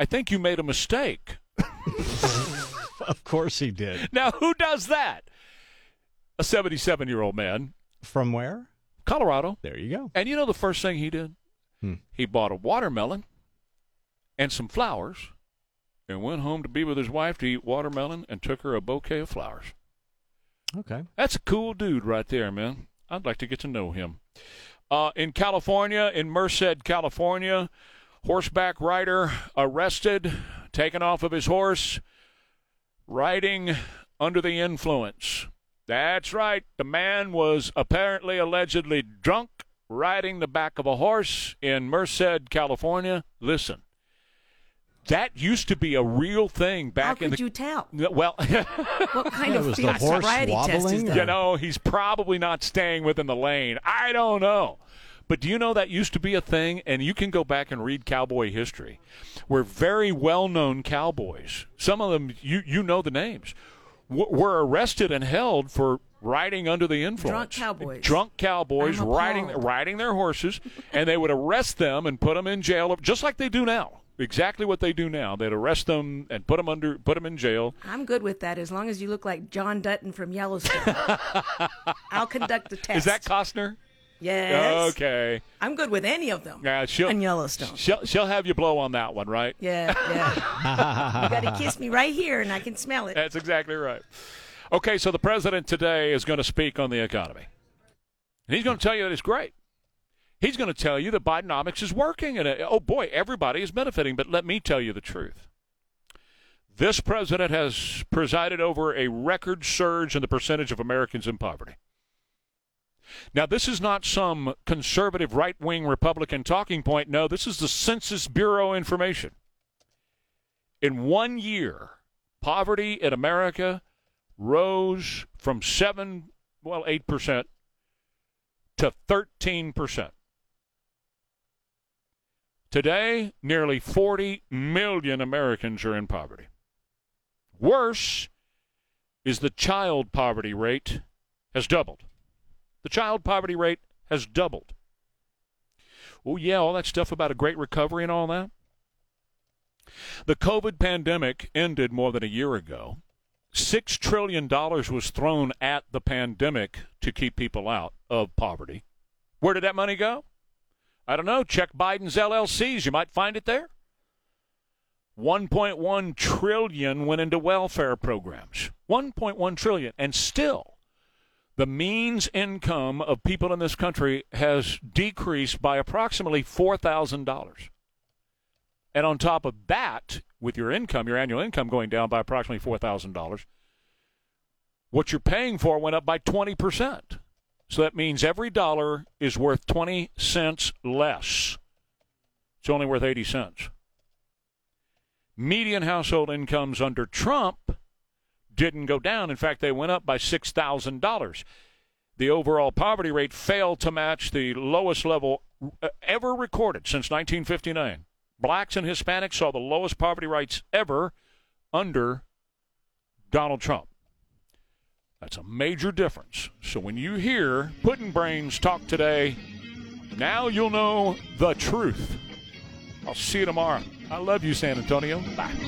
I think you made a mistake. Of course he did. Now, who does that? A 77-year-old man. From where? Colorado. There you go. And you know the first thing he did? He bought a watermelon and some flowers and went home to be with his wife to eat watermelon and took her a bouquet of flowers. Okay. That's a cool dude right there, man. I'd like to get to know him. In California, in Merced, California, horseback rider arrested, taken off of his horse, riding under the influence. That's right. The man was apparently, allegedly drunk, riding the back of a horse in Merced, California. Listen, that used to be a real thing back in the— How could you tell? Well, what kind of sobriety test is that? You know, he's probably not staying within the lane. I don't know. But do you know that used to be a thing? And you can go back and read cowboy history. Where very well-known cowboys, some of them, you know the names, were arrested and held for riding under the influence. Drunk cowboys riding their horses, and they would arrest them and put them in jail, just like they do now. Exactly what they do now. They'd arrest them and put them in jail. I'm good with that as long as you look like John Dutton from Yellowstone. I'll conduct the test. Is that Costner? Yes. Okay. I'm good with any of them. Yeah, and Yellowstone. She'll have you blow on that one, right? Yeah. You got to kiss me right here, and I can smell it. That's exactly right. Okay, so the president today is going to speak on the economy. And he's going to tell you that it's great. He's going to tell you that Bidenomics is working. And, oh, boy, everybody is benefiting. But let me tell you the truth. This president has presided over a record surge in the percentage of Americans in poverty. Now, this is not some conservative right-wing Republican talking point. No, this is the Census Bureau information. In 1 year, poverty in America rose from 8% to 13%. Today, nearly 40 million Americans are in poverty. Worse is the child poverty rate has doubled. The child poverty rate has doubled. Oh, yeah, all that stuff about a great recovery and all that. The COVID pandemic ended more than a year ago. $6 trillion was thrown at the pandemic to keep people out of poverty. Where did that money go? I don't know. Check Biden's LLCs. You might find it there. $1.1 trillion went into welfare programs. $1.1 trillion. And still, the means income of people in this country has decreased by approximately $4,000. And on top of that, with your income, your annual income going down by approximately $4,000, what you're paying for went up by 20%. So that means every dollar is worth 20 cents less. It's only worth 80 cents. Median household incomes under Trump didn't go down. In fact, they went up by $6,000. The overall poverty rate failed to match the lowest level ever recorded since 1959. Blacks and Hispanics saw the lowest poverty rates ever under Donald Trump. That's a major difference. So when you hear Pudding Brains talk today, now you'll know the truth. I'll see you tomorrow. I love you, San Antonio. Bye.